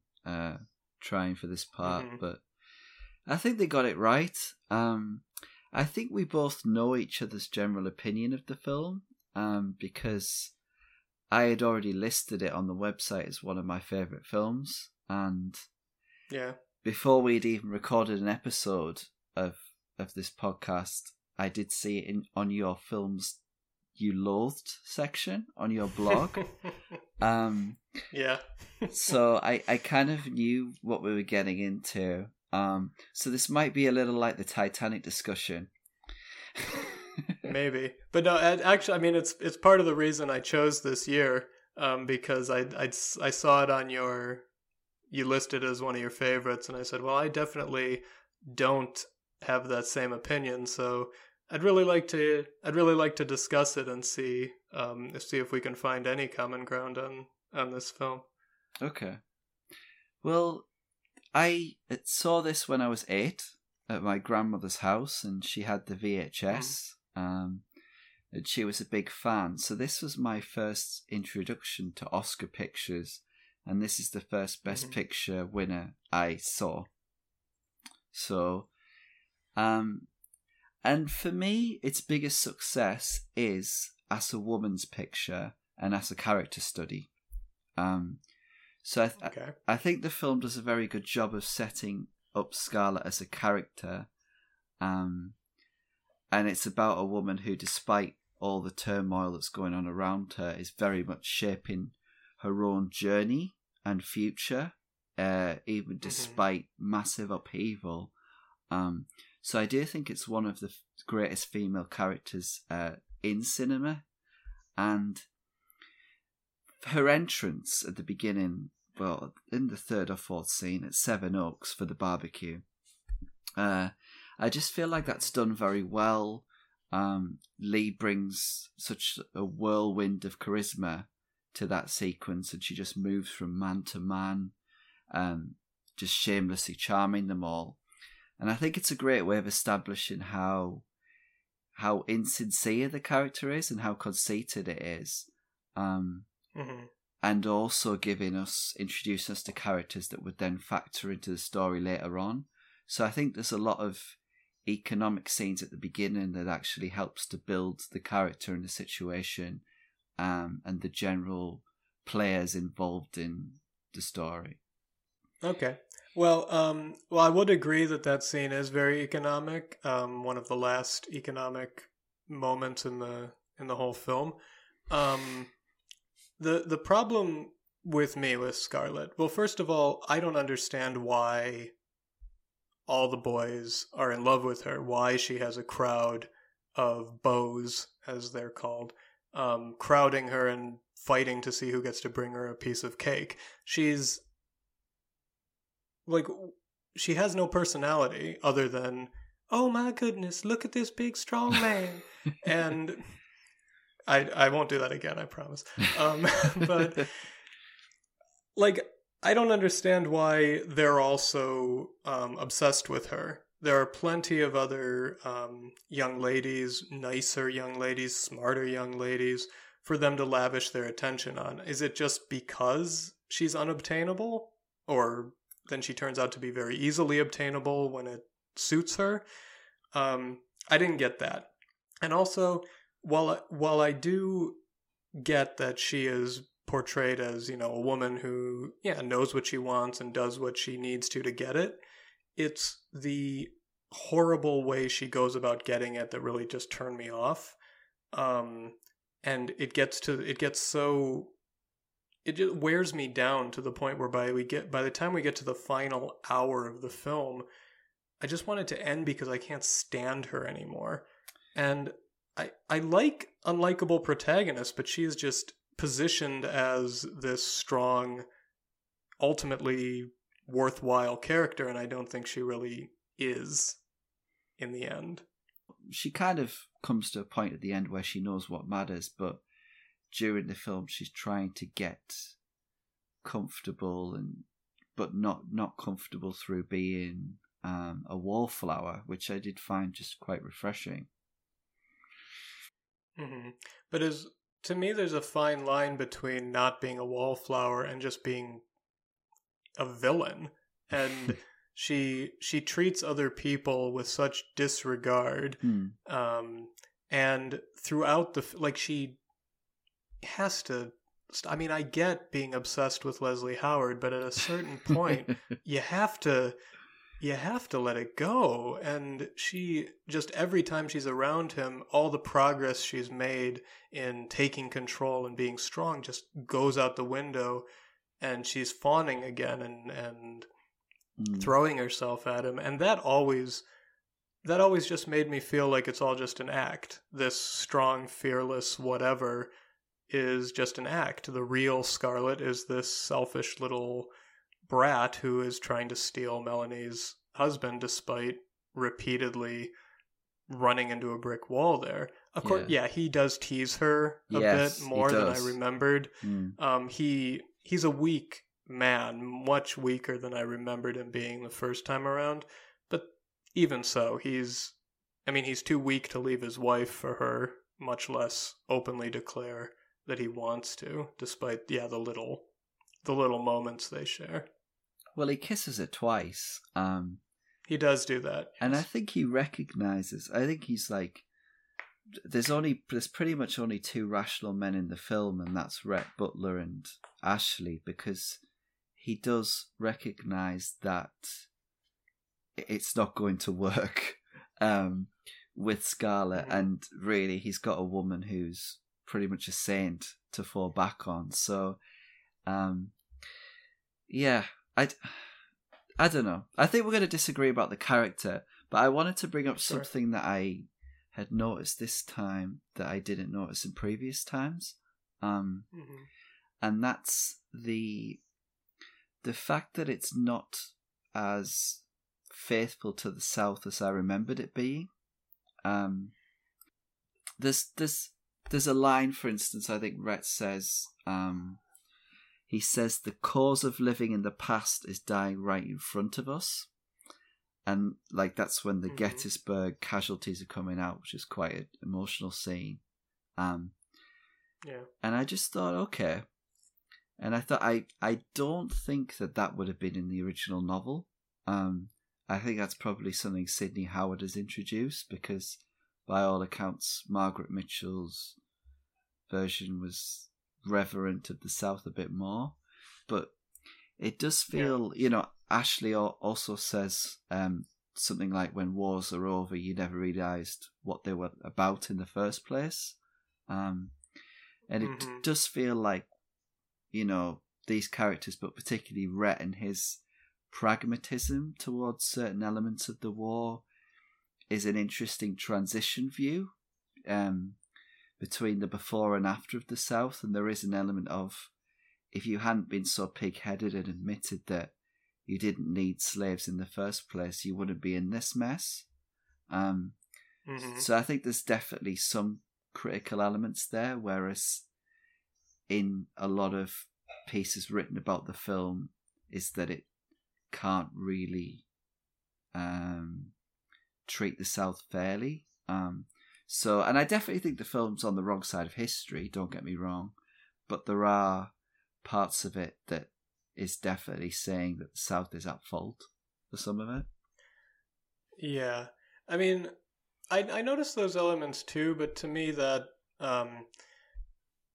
trying for this part, but I think they got it right. I think we both know each other's general opinion of the film, because I had already listed it on the website as one of my favourite films, and yeah, before we had even recorded an episode of this podcast, I did see it on your films you loathed section on your blog. Yeah. So I kind of knew what we were getting into. So this might be a little like the Titanic discussion. Maybe. But no, actually, I mean, it's part of the reason I chose this year, because I saw it on you listed it as one of your favorites, and I said, well, I definitely don't have that same opinion, so I'd really like to discuss it and see if we can find any common ground on this film. Okay. Well, I saw this when I was 8 at my grandmother's house, and she had the VHS, and she was a big fan. So this was my first introduction to Oscar pictures, and this is the first Best Picture winner I saw. So, and for me, its biggest success is as a woman's picture and as a character study. So I think the film does a very good job of setting up Scarlett as a character, and it's about a woman who, despite all the turmoil that's going on around her, is very much shaping her own journey and future, even despite massive upheaval. So I do think it's one of the greatest female characters in cinema, and her entrance at the beginning, well, in the third or fourth scene at Seven Oaks for the barbecue, I just feel like that's done very well. Leigh brings such a whirlwind of charisma to that sequence, and she just moves from man to man, just shamelessly charming them all. And I think it's a great way of establishing how insincere the character is and how conceited it is. And also introducing us to characters that would then factor into the story later on. So I think there's a lot of economic scenes at the beginning that actually helps to build the character and the situation, and the general players involved in the story. Okay. Well, I would agree that scene is very economic. One of the last economic moments in the whole film. The problem with me with Scarlett, well, first of all, I don't understand why all the boys are in love with her, why she has a crowd of beaus, as they're called, crowding her and fighting to see who gets to bring her a piece of cake. She has no personality other than, oh my goodness, look at this big strong man. And I won't do that again, I promise. But, I don't understand why they're also obsessed with her. There are plenty of other young ladies, nicer young ladies, smarter young ladies, for them to lavish their attention on. Is it just because she's unobtainable? Or then she turns out to be very easily obtainable when it suits her? I didn't get that. And also, while I do get that she is portrayed as, a woman who, knows what she wants and does what she needs to get it, it's the horrible way she goes about getting it that really just turned me off. And it just wears me down to the point where by the time we get to the final hour of the film, I just want it to end because I can't stand her anymore. And I like unlikable protagonists, but she is just positioned as this strong, ultimately worthwhile character, and I don't think she really is in the end. She kind of comes to a point at the end where she knows what matters, but during the film she's trying to get comfortable, but not comfortable through being a wallflower, which I did find just quite refreshing. Mm-hmm. But to me, there's a fine line between not being a wallflower and just being a villain. And she treats other people with such disregard. And throughout she has to. I mean, I get being obsessed with Leslie Howard, but at a certain point, you have to let it go. And she just, every time she's around him, all the progress she's made in taking control and being strong just goes out the window, and she's fawning again and throwing herself at him. And that always that always just made me feel like it's all just an act. This strong, fearless whatever is just an act. The real Scarlet is this selfish little brat who is trying to steal Melanie's husband despite repeatedly running into a brick wall there. Of course, yeah, he does tease her a bit more than I remembered. He's a weak man, much weaker than I remembered him being the first time around. But even so, he's too weak to leave his wife for her, much less openly declare that he wants to, despite, the little moments they share. Well, he kisses her twice. He does do that. Yes. And I think he recognizes, I think he's like, there's pretty much only two rational men in the film, and that's Rhett Butler and Ashley, because he does recognize that it's not going to work with Scarlett, and really he's got a woman who's pretty much a saint to fall back on. So I don't know. I think we're going to disagree about the character, but I wanted to bring up something that I had noticed this time that I didn't notice in previous times. And that's the fact that it's not as faithful to the South as I remembered it being. There's a line, for instance, I think Rhett says, he says, the cause of living in the past is dying right in front of us. And like that's when the Gettysburg casualties are coming out, which is quite an emotional scene. And I just thought, okay. And I thought, I don't think that would have been in the original novel. I think that's probably something Sidney Howard has introduced, because by all accounts, Margaret Mitchell's version was reverent of the South a bit more. But it does feel, Ashley also says something like, when wars are over, you never realised what they were about in the first place. And it does feel like, these characters, but particularly Rhett and his pragmatism towards certain elements of the war, is an interesting transition view between the before and after of the South. And there is an element of, if you hadn't been so pig-headed and admitted that you didn't need slaves in the first place, you wouldn't be in this mess. So I think there's definitely some critical elements there, whereas in a lot of pieces written about the film is that it can't really treat the South fairly. And I definitely think the film's on the wrong side of history, don't get me wrong, but there are parts of it that is definitely saying that the South is at fault for some of it. Yeah. I mean, I noticed those elements too, but to me that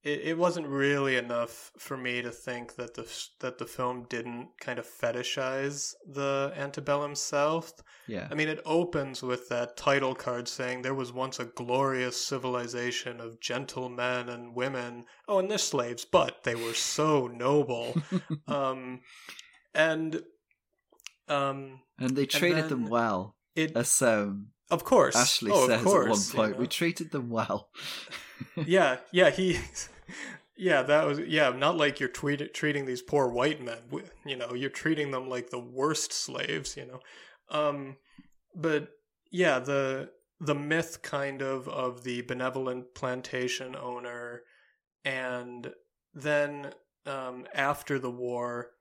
it wasn't really enough for me to think that the film didn't kind of fetishize the antebellum South. Yeah. I mean, it opens with that title card saying there was once a glorious civilization of gentle men and women. Oh, and they're slaves, but they were so noble. And they treated them well. Of course. Ashley says at one point, we treated them well. Not like you're treating these poor white men, you're treating them like the worst slaves, But yeah, the myth kind of the benevolent plantation owner. And then after the war,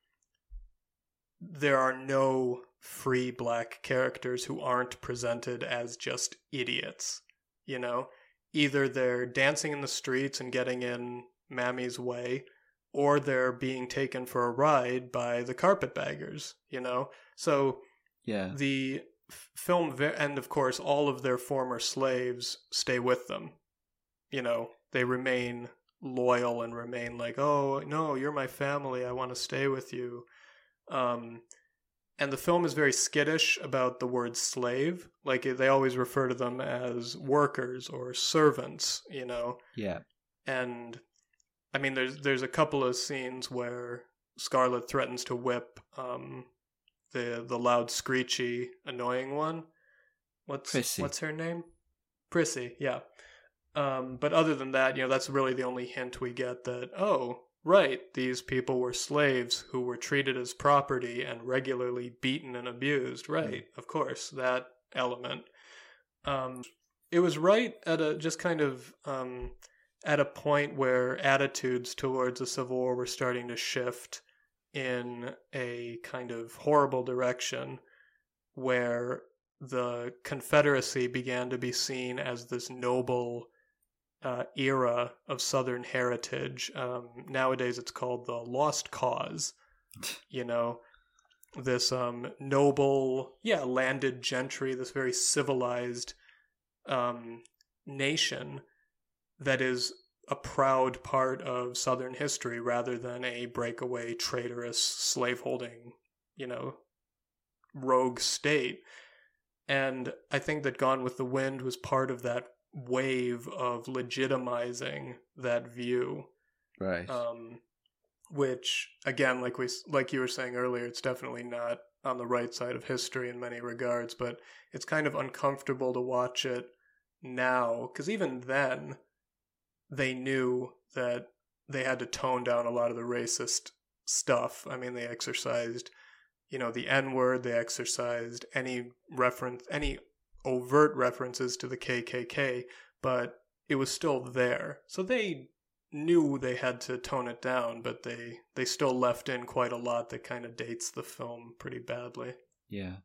there are no free black characters who aren't presented as just idiots, Either they're dancing in the streets and getting in Mammy's way, or they're being taken for a ride by the carpetbaggers, So the film, and of course, all of their former slaves stay with them. They remain loyal and remain like, oh, no, you're my family. I want to stay with you. And the film is very skittish about the word slave. Like, they always refer to them as workers or servants, Yeah. And, I mean, there's a couple of scenes where Scarlett threatens to whip the loud, screechy, annoying one. What's her name? Prissy, yeah. But other than that, that's really the only hint we get that, oh, right, these people were slaves who were treated as property and regularly beaten and abused. Right, of course, that element. It was right at a point where attitudes towards the Civil War were starting to shift in a kind of horrible direction, where the Confederacy began to be seen as this noble era of Southern heritage. Nowadays it's called the Lost Cause, this noble, landed gentry, this very civilized nation that is a proud part of Southern history rather than a breakaway, traitorous, slaveholding, rogue state. And I think that Gone with the Wind was part of that wave of legitimizing that view. Right. Which, again, like you were saying earlier, it's definitely not on the right side of history in many regards, but it's kind of uncomfortable to watch it now, because even then, they knew that they had to tone down a lot of the racist stuff. I mean, they exercised... the N-word, they exercised any overt references to the KKK, but it was still there. So they knew they had to tone it down, but they still left in quite a lot that kind of dates the film pretty badly. Yeah.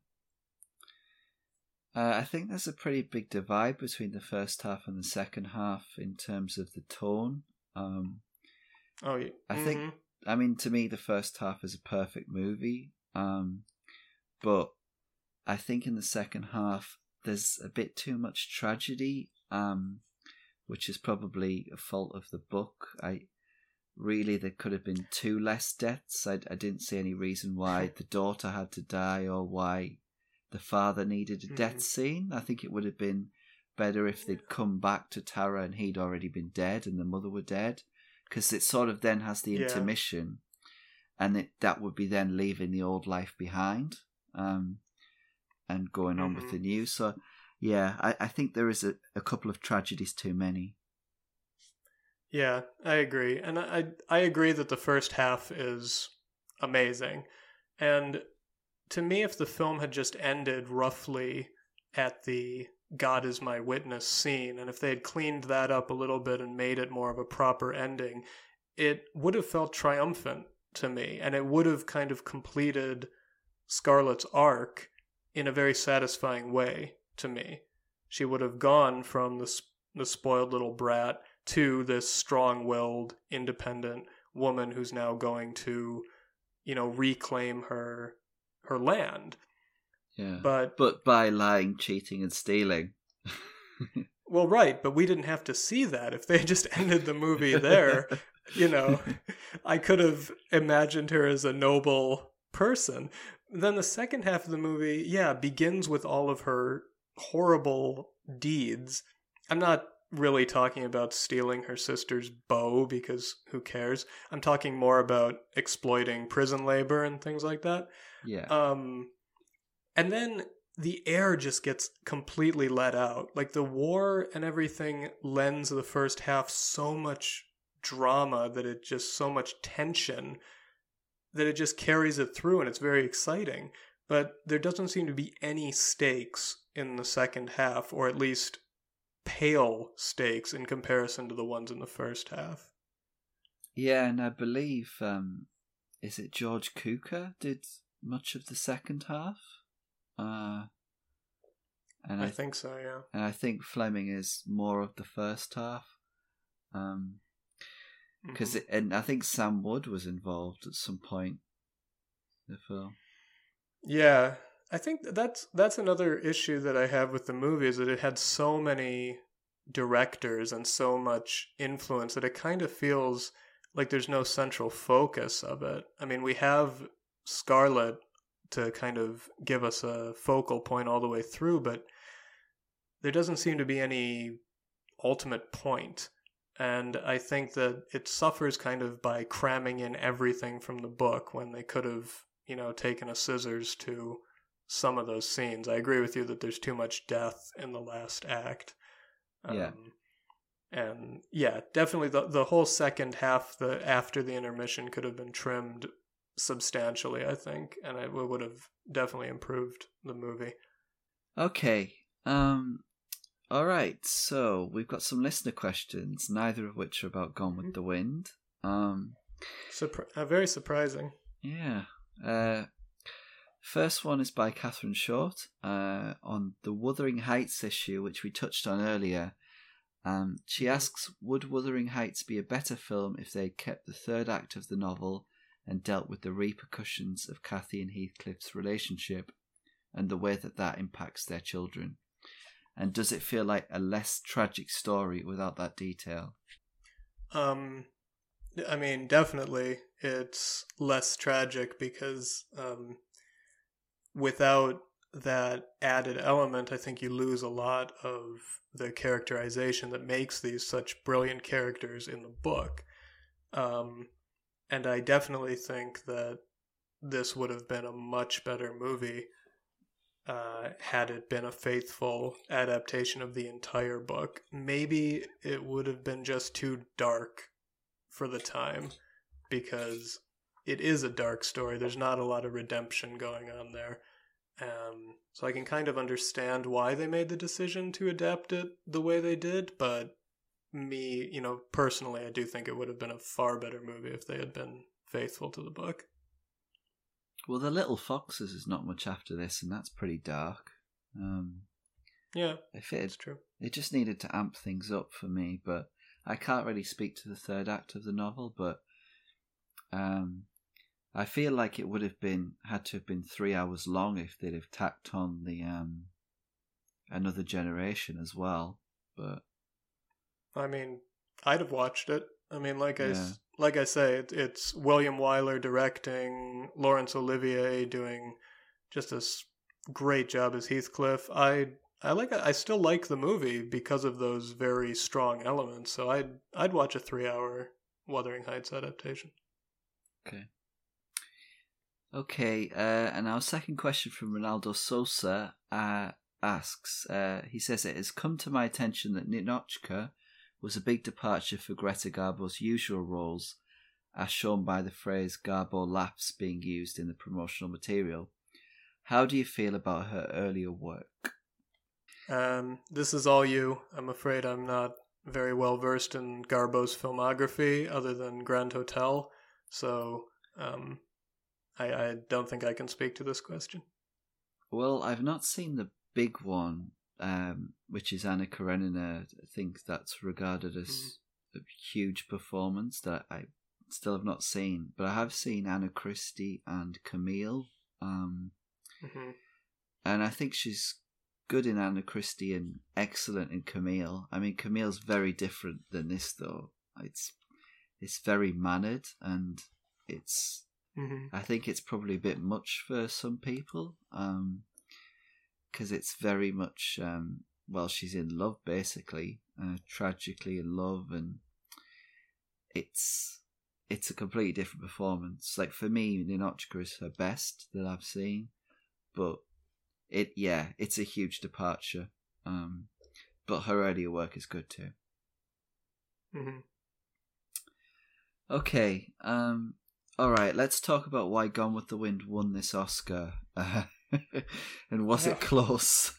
I think there's a pretty big divide between the first half and the second half in terms of the tone. I think, to me, the first half is a perfect movie. But I think in the second half there's a bit too much tragedy, which is probably a fault of the book. There could have been 2 less deaths. I didn't see any reason why the daughter had to die or why the father needed a death scene. I think it would have been better if they'd come back to Tara and he'd already been dead and the mother were dead, because it sort of then has the intermission. And that would be then leaving the old life behind and going on with the new. So, I think there is a couple of tragedies too many. Yeah, I agree. And I agree that the first half is amazing. And to me, if the film had just ended roughly at the God is my witness scene, and if they had cleaned that up a little bit and made it more of a proper ending, it would have felt triumphant to me, and it would have kind of completed Scarlett's arc in a very satisfying way to me. She would have gone from the spoiled little brat to this strong-willed, independent woman who's now going to, reclaim her land. Yeah. But by lying, cheating, and stealing. Well, right, but we didn't have to see that. If they just ended the movie there... I could have imagined her as a noble person. Then the second half of the movie, begins with all of her horrible deeds. I'm not really talking about stealing her sister's bow, because who cares? I'm talking more about exploiting prison labor and things like that. Yeah. And then the air just gets completely let out. Like, the war and everything lends the first half so much drama, that it just so much tension that it just carries it through, and it's very exciting, but there doesn't seem to be any stakes in the second half, or at least pale stakes in comparison to the ones in the first half. Yeah, and I believe is it George Cukor did much of the second half, and I think so, yeah, and I think Fleming is more of the first half. Because and I think Sam Wood was involved at some point in the film. Yeah, I think that's another issue that I have with the movie, is that it had so many directors and so much influence that it kind of feels like there's no central focus of it. I mean, we have Scarlett to kind of give us a focal point all the way through, but there doesn't seem to be any ultimate point. And I think that it suffers kind of by cramming in everything from the book when they could have, taken a scissors to some of those scenes. I agree with you that there's too much death in the last act. Yeah. And yeah, definitely the whole second half, after the intermission, could have been trimmed substantially, I think, and it would have definitely improved the movie. Okay. All right, so we've got some listener questions, neither of which are about Gone with the Wind. Very surprising. Yeah. First one is by Catherine Short on the Wuthering Heights issue, which we touched on earlier. She asks, would Wuthering Heights be a better film if they kept the third act of the novel and dealt with the repercussions of Cathy and Heathcliff's relationship and the way that impacts their children? And does it feel like a less tragic story without that detail? I mean, definitely it's less tragic because without that added element, I think you lose a lot of the characterization that makes these such brilliant characters in the book. And I definitely think that this would have been a much better movie had it been a faithful adaptation of the entire book. Maybe it would have been just too dark for the time, because it is a dark story. There's not a lot of redemption going on there. So I can kind of understand why they made the decision to adapt it the way they did, but me, personally, I do think it would have been a far better movie if they had been faithful to the book. Well, The Little Foxes is not much after this, and that's pretty dark. Yeah, that's true. It just needed to amp things up for me, but I can't really speak to the third act of the novel, but I feel like it would have had to have been 3 hours long if they'd have tacked on the Another Generation as well. But I mean, I'd have watched it. I mean, like I say, it's William Wyler directing, Laurence Olivier doing just a great job as Heathcliff. I still like the movie because of those very strong elements. So I'd watch a 3-hour Wuthering Heights adaptation. Okay. And our second question from Ronaldo Sosa asks. He says, it has come to my attention that Ninotchka was a big departure for Greta Garbo's usual roles, as shown by the phrase "Garbo laughs" being used in the promotional material. How do you feel about her earlier work? This is all you. I'm afraid I'm not very well versed in Garbo's filmography other than Grand Hotel, so I don't think I can speak to this question. Well, I've not seen the big one, which is Anna Karenina. I think that's regarded as a huge performance that I still have not seen, but I have seen Anna Christie and Camille, and I think she's good in Anna Christie and excellent in Camille. I mean, Camille's very different than this, though. It's very mannered, and it's. Mm-hmm. I think it's probably a bit much for some people, because it's very much. She's in love, basically, tragically in love, and it's a completely different performance. Like, for me, Ninotchka is her best that I've seen, but. It's a huge departure, but her earlier work is good too. Mm-hmm. Okay, all right. Let's talk about why Gone with the Wind won this Oscar, and was it close?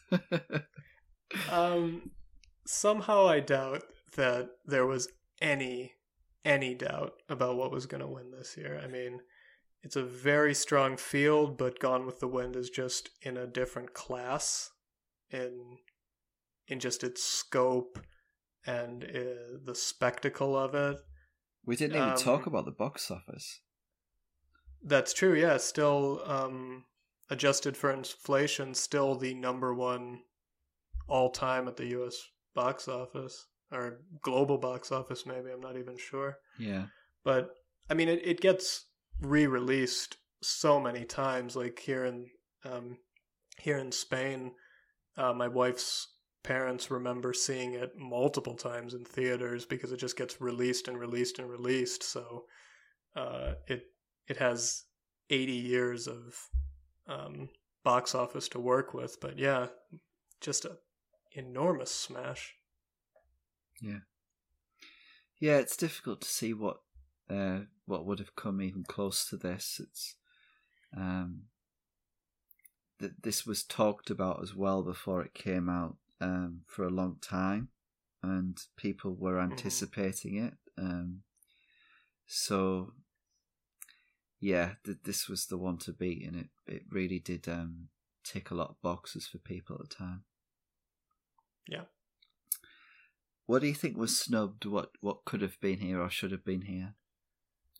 Somehow I doubt that there was any doubt about what was going to win this year. I mean. It's a very strong field, but Gone with the Wind is just in a different class in just its scope and the spectacle of it. We didn't even talk about the box office. That's true, yeah. Still, adjusted for inflation, still the number one all-time at the U.S. box office, or global box office maybe, I'm not even sure. Yeah. But, I mean, it gets re-released so many times, like here in Spain, my wife's parents remember seeing it multiple times in theaters because it just gets released and released and released. So it has 80 years of box office to work with, but yeah, just an enormous smash. Yeah. Yeah, it's difficult to see what would have come even close to this. It's this was talked about as well before it came out for a long time, and people were anticipating it. So yeah, this was the one to beat, and it really did tick a lot of boxes for people at the time. Yeah. What do you think was snubbed? What could have been here or should have been here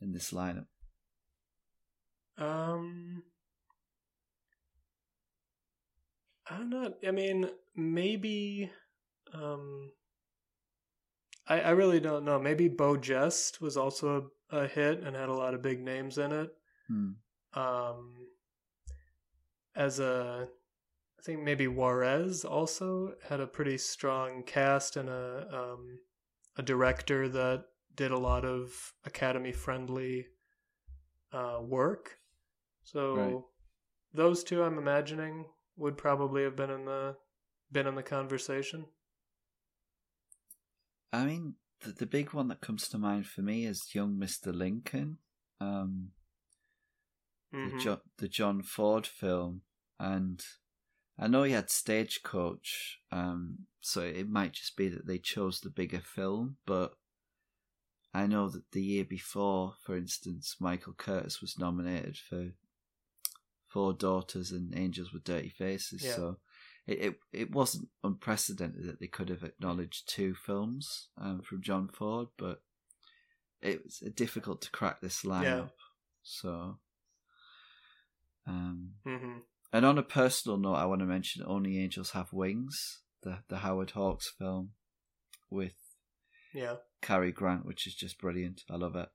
in this lineup? I'm not. I mean, maybe. I really don't know. Maybe Beau Jest was also a hit and had a lot of big names in it. I think maybe Juarez also had a pretty strong cast and a director that did a lot of Academy-friendly work. So those two, I'm imagining, would probably have been in the conversation. I mean, the big one that comes to mind for me is Young Mr. Lincoln, the John Ford film, and I know he had Stagecoach, so it might just be that they chose the bigger film, but I know that the year before, for instance, Michael Curtis was nominated for Four Daughters and Angels with Dirty Faces, so it wasn't unprecedented that they could have acknowledged two films from John Ford, but it was difficult to crack this lineup. Yeah. So, and on a personal note, I want to mention Only Angels Have Wings, the Howard Hawks film with Cary Grant, which is just brilliant. I love it.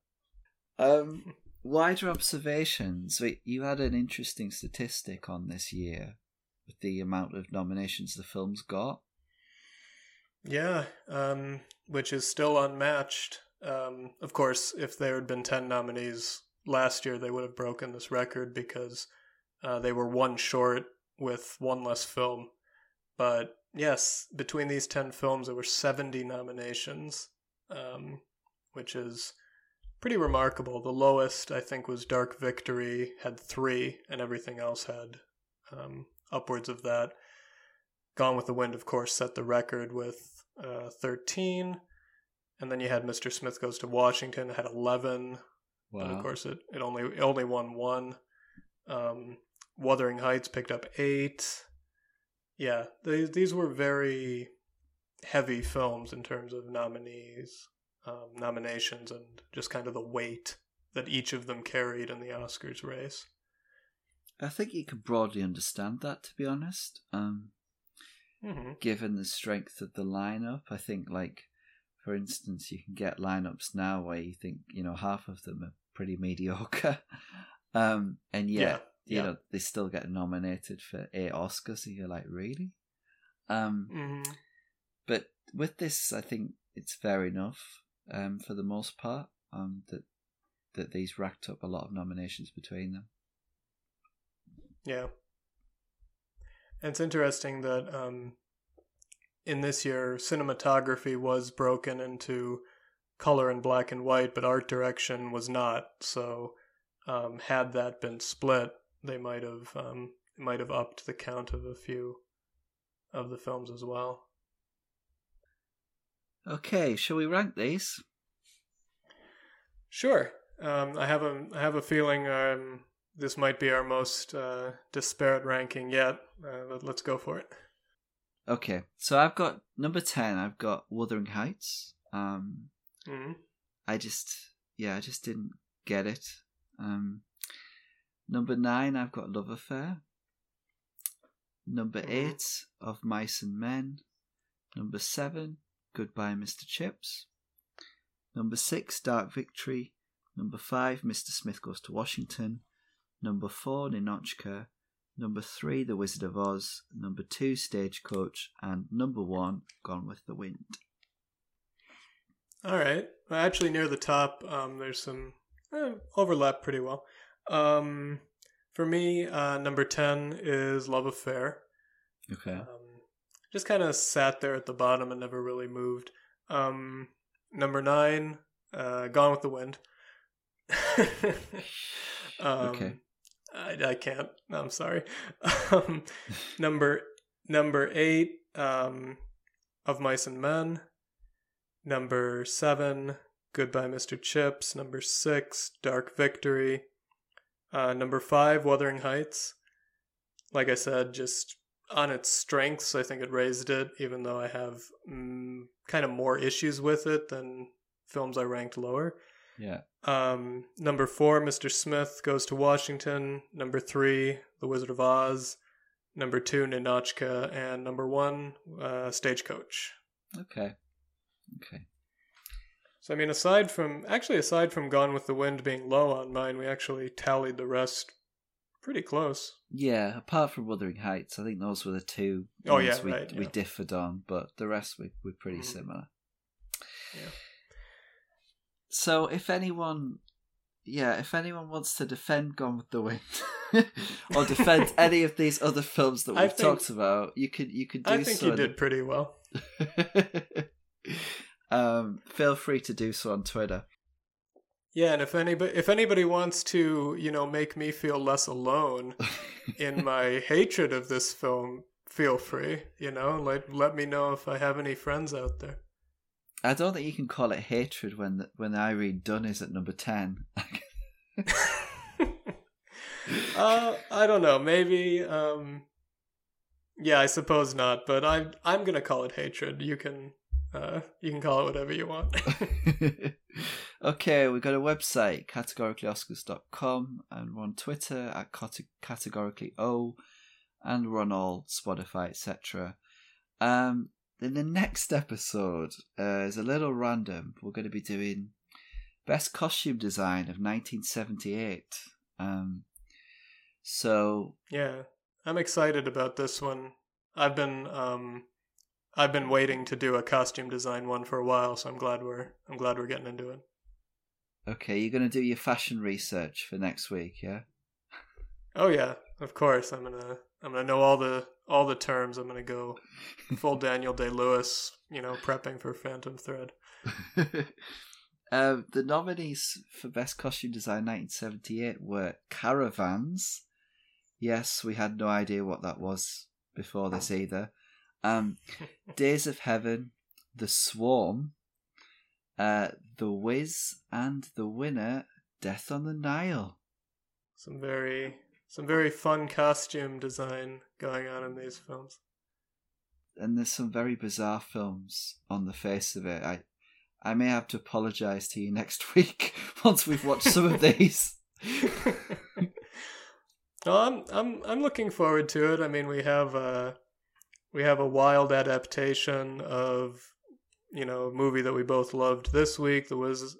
Wider observations. You had an interesting statistic on this year with the amount of nominations the film's got. Yeah, which is still unmatched. Of course, if there had been 10 nominees last year, they would have broken this record because... they were one short with one less film. But yes, between these 10 films, there were 70 nominations, which is pretty remarkable. The lowest, I think, was Dark Victory, had 3, and everything else had upwards of that. Gone with the Wind, of course, set the record with 13. And then you had Mr. Smith Goes to Washington, had 11. Wow. But of course, it only won one. Wuthering Heights picked up 8. Yeah, these were very heavy films in terms of nominations, and just kind of the weight that each of them carried in the Oscars race. I think you can broadly understand that, to be honest. Given the strength of the lineup, I think, like, for instance, you can get lineups now where you think, half of them are pretty mediocre. And yet they still get nominated for 8 Oscars, and you're like, really? But with this, I think it's fair enough for the most part that these racked up a lot of nominations between them. Yeah. And it's interesting that in this year, cinematography was broken into color and black and white, but art direction was not, so... had that been split, they might have upped the count of a few of the films as well. Okay, shall we rank these? Sure. I have a feeling this might be our most disparate ranking yet. Let's go for it. Okay, so I've got number 10. I've got Wuthering Heights. I just didn't get it. Number 9, I've got Love Affair. Number 8, Of Mice and Men. Number 7, Goodbye, Mr. Chips. Number 6, Dark Victory. Number 5, Mr. Smith Goes to Washington. Number 4, Ninotchka. Number 3, The Wizard of Oz. Number 2, Stagecoach. And number 1, Gone with the Wind. All right. Well, actually, near the top, there's some overlap pretty well. For me, number 10 is Love Affair. Okay. Just kind of sat there at the bottom and never really moved. Number 9, Gone with the Wind. Okay. I can't. I'm sorry. Number 8, Of Mice and Men. Number 7, Goodbye, Mr. Chips. Number 6, Dark Victory. Number 5, Wuthering Heights. Like I said, just on its strengths, I think it raised it, even though I have kind of more issues with it than films I ranked lower. Yeah. Number 4, Mr. Smith Goes to Washington. Number 3, The Wizard of Oz. Number 2, Ninotchka. And number 1, Stagecoach. Okay. So, I mean, aside from Gone with the Wind being low on mine, we actually tallied the rest pretty close. Yeah, apart from Wuthering Heights, I think those were the two we differed on, but the rest were pretty similar. Yeah. So if anyone wants to defend Gone with the Wind or defend any of these other films that we've talked about, you could do so. I think you did pretty well. Feel free to do so on Twitter. Yeah, and if anybody wants to, make me feel less alone in my hatred of this film, feel free. Let me know if I have any friends out there. I don't think you can call it hatred when Irene Dunne is at number 10. I don't know. Maybe. Yeah, I suppose not. But I'm gonna call it hatred. You can call it whatever you want. Okay, we've got a website, categoricallyoscars.com, and we're on Twitter at categoricallyo, and we're on all Spotify, etc. In the next episode, is a little random. We're going to be doing Best Costume Design of 1978. Yeah, I'm excited about this one. I've been waiting to do a costume design one for a while, so I'm glad we're getting into it. Okay, you're going to do your fashion research for next week, yeah? Oh yeah, of course. I'm gonna know all the terms. I'm going to go full Daniel Day-Lewis, prepping for Phantom Thread. The nominees for Best Costume Design 1978 were Caravans. Yes, we had no idea what that was before this either. Days of Heaven, The Swarm, The Wiz, and the winner, Death on the Nile. Some very fun costume design going on in these films. And there's some very bizarre films on the face of it. I may have to apologise to you next week once we've watched some of these. Well, I'm looking forward to it. I mean, we have a wild adaptation of a movie that we both loved this week, The Wiz.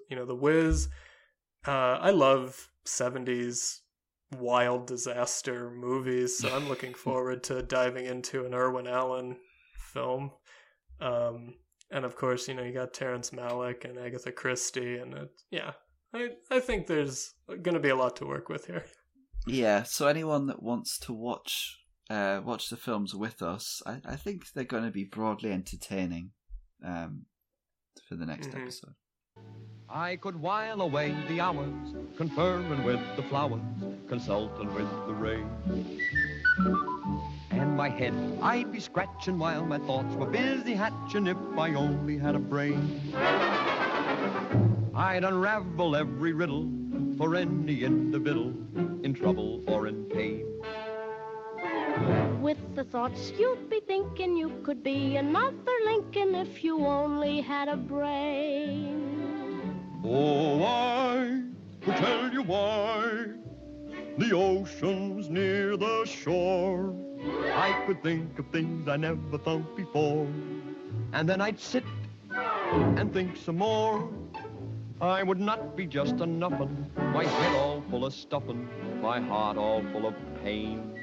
I love 70s wild disaster movies, so I'm looking forward to diving into an Irwin Allen film, and of course you got Terrence Malick and Agatha Christie, and I think there's gonna be a lot to work with here. Yeah, so anyone that wants to watch the films with us, I think they're going to be broadly entertaining for the next episode. I could while away the hours, conferring with the flowers, consulting with the rain. And my head, I'd be scratching while my thoughts were busy hatching if I only had a brain. I'd unravel every riddle for any individual in trouble or in pain. With the thoughts you'd be thinking, you could be another Lincoln if you only had a brain. Oh, I will tell you why the ocean's near the shore. I could think of things I never thought before, and then I'd sit and think some more. I would not be just a nuffin', my head all full of stuffin', my heart all full of pain.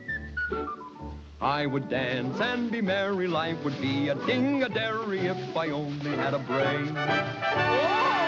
I would dance and be merry, life would be a ding-a-derry if I only had a brain. Oh!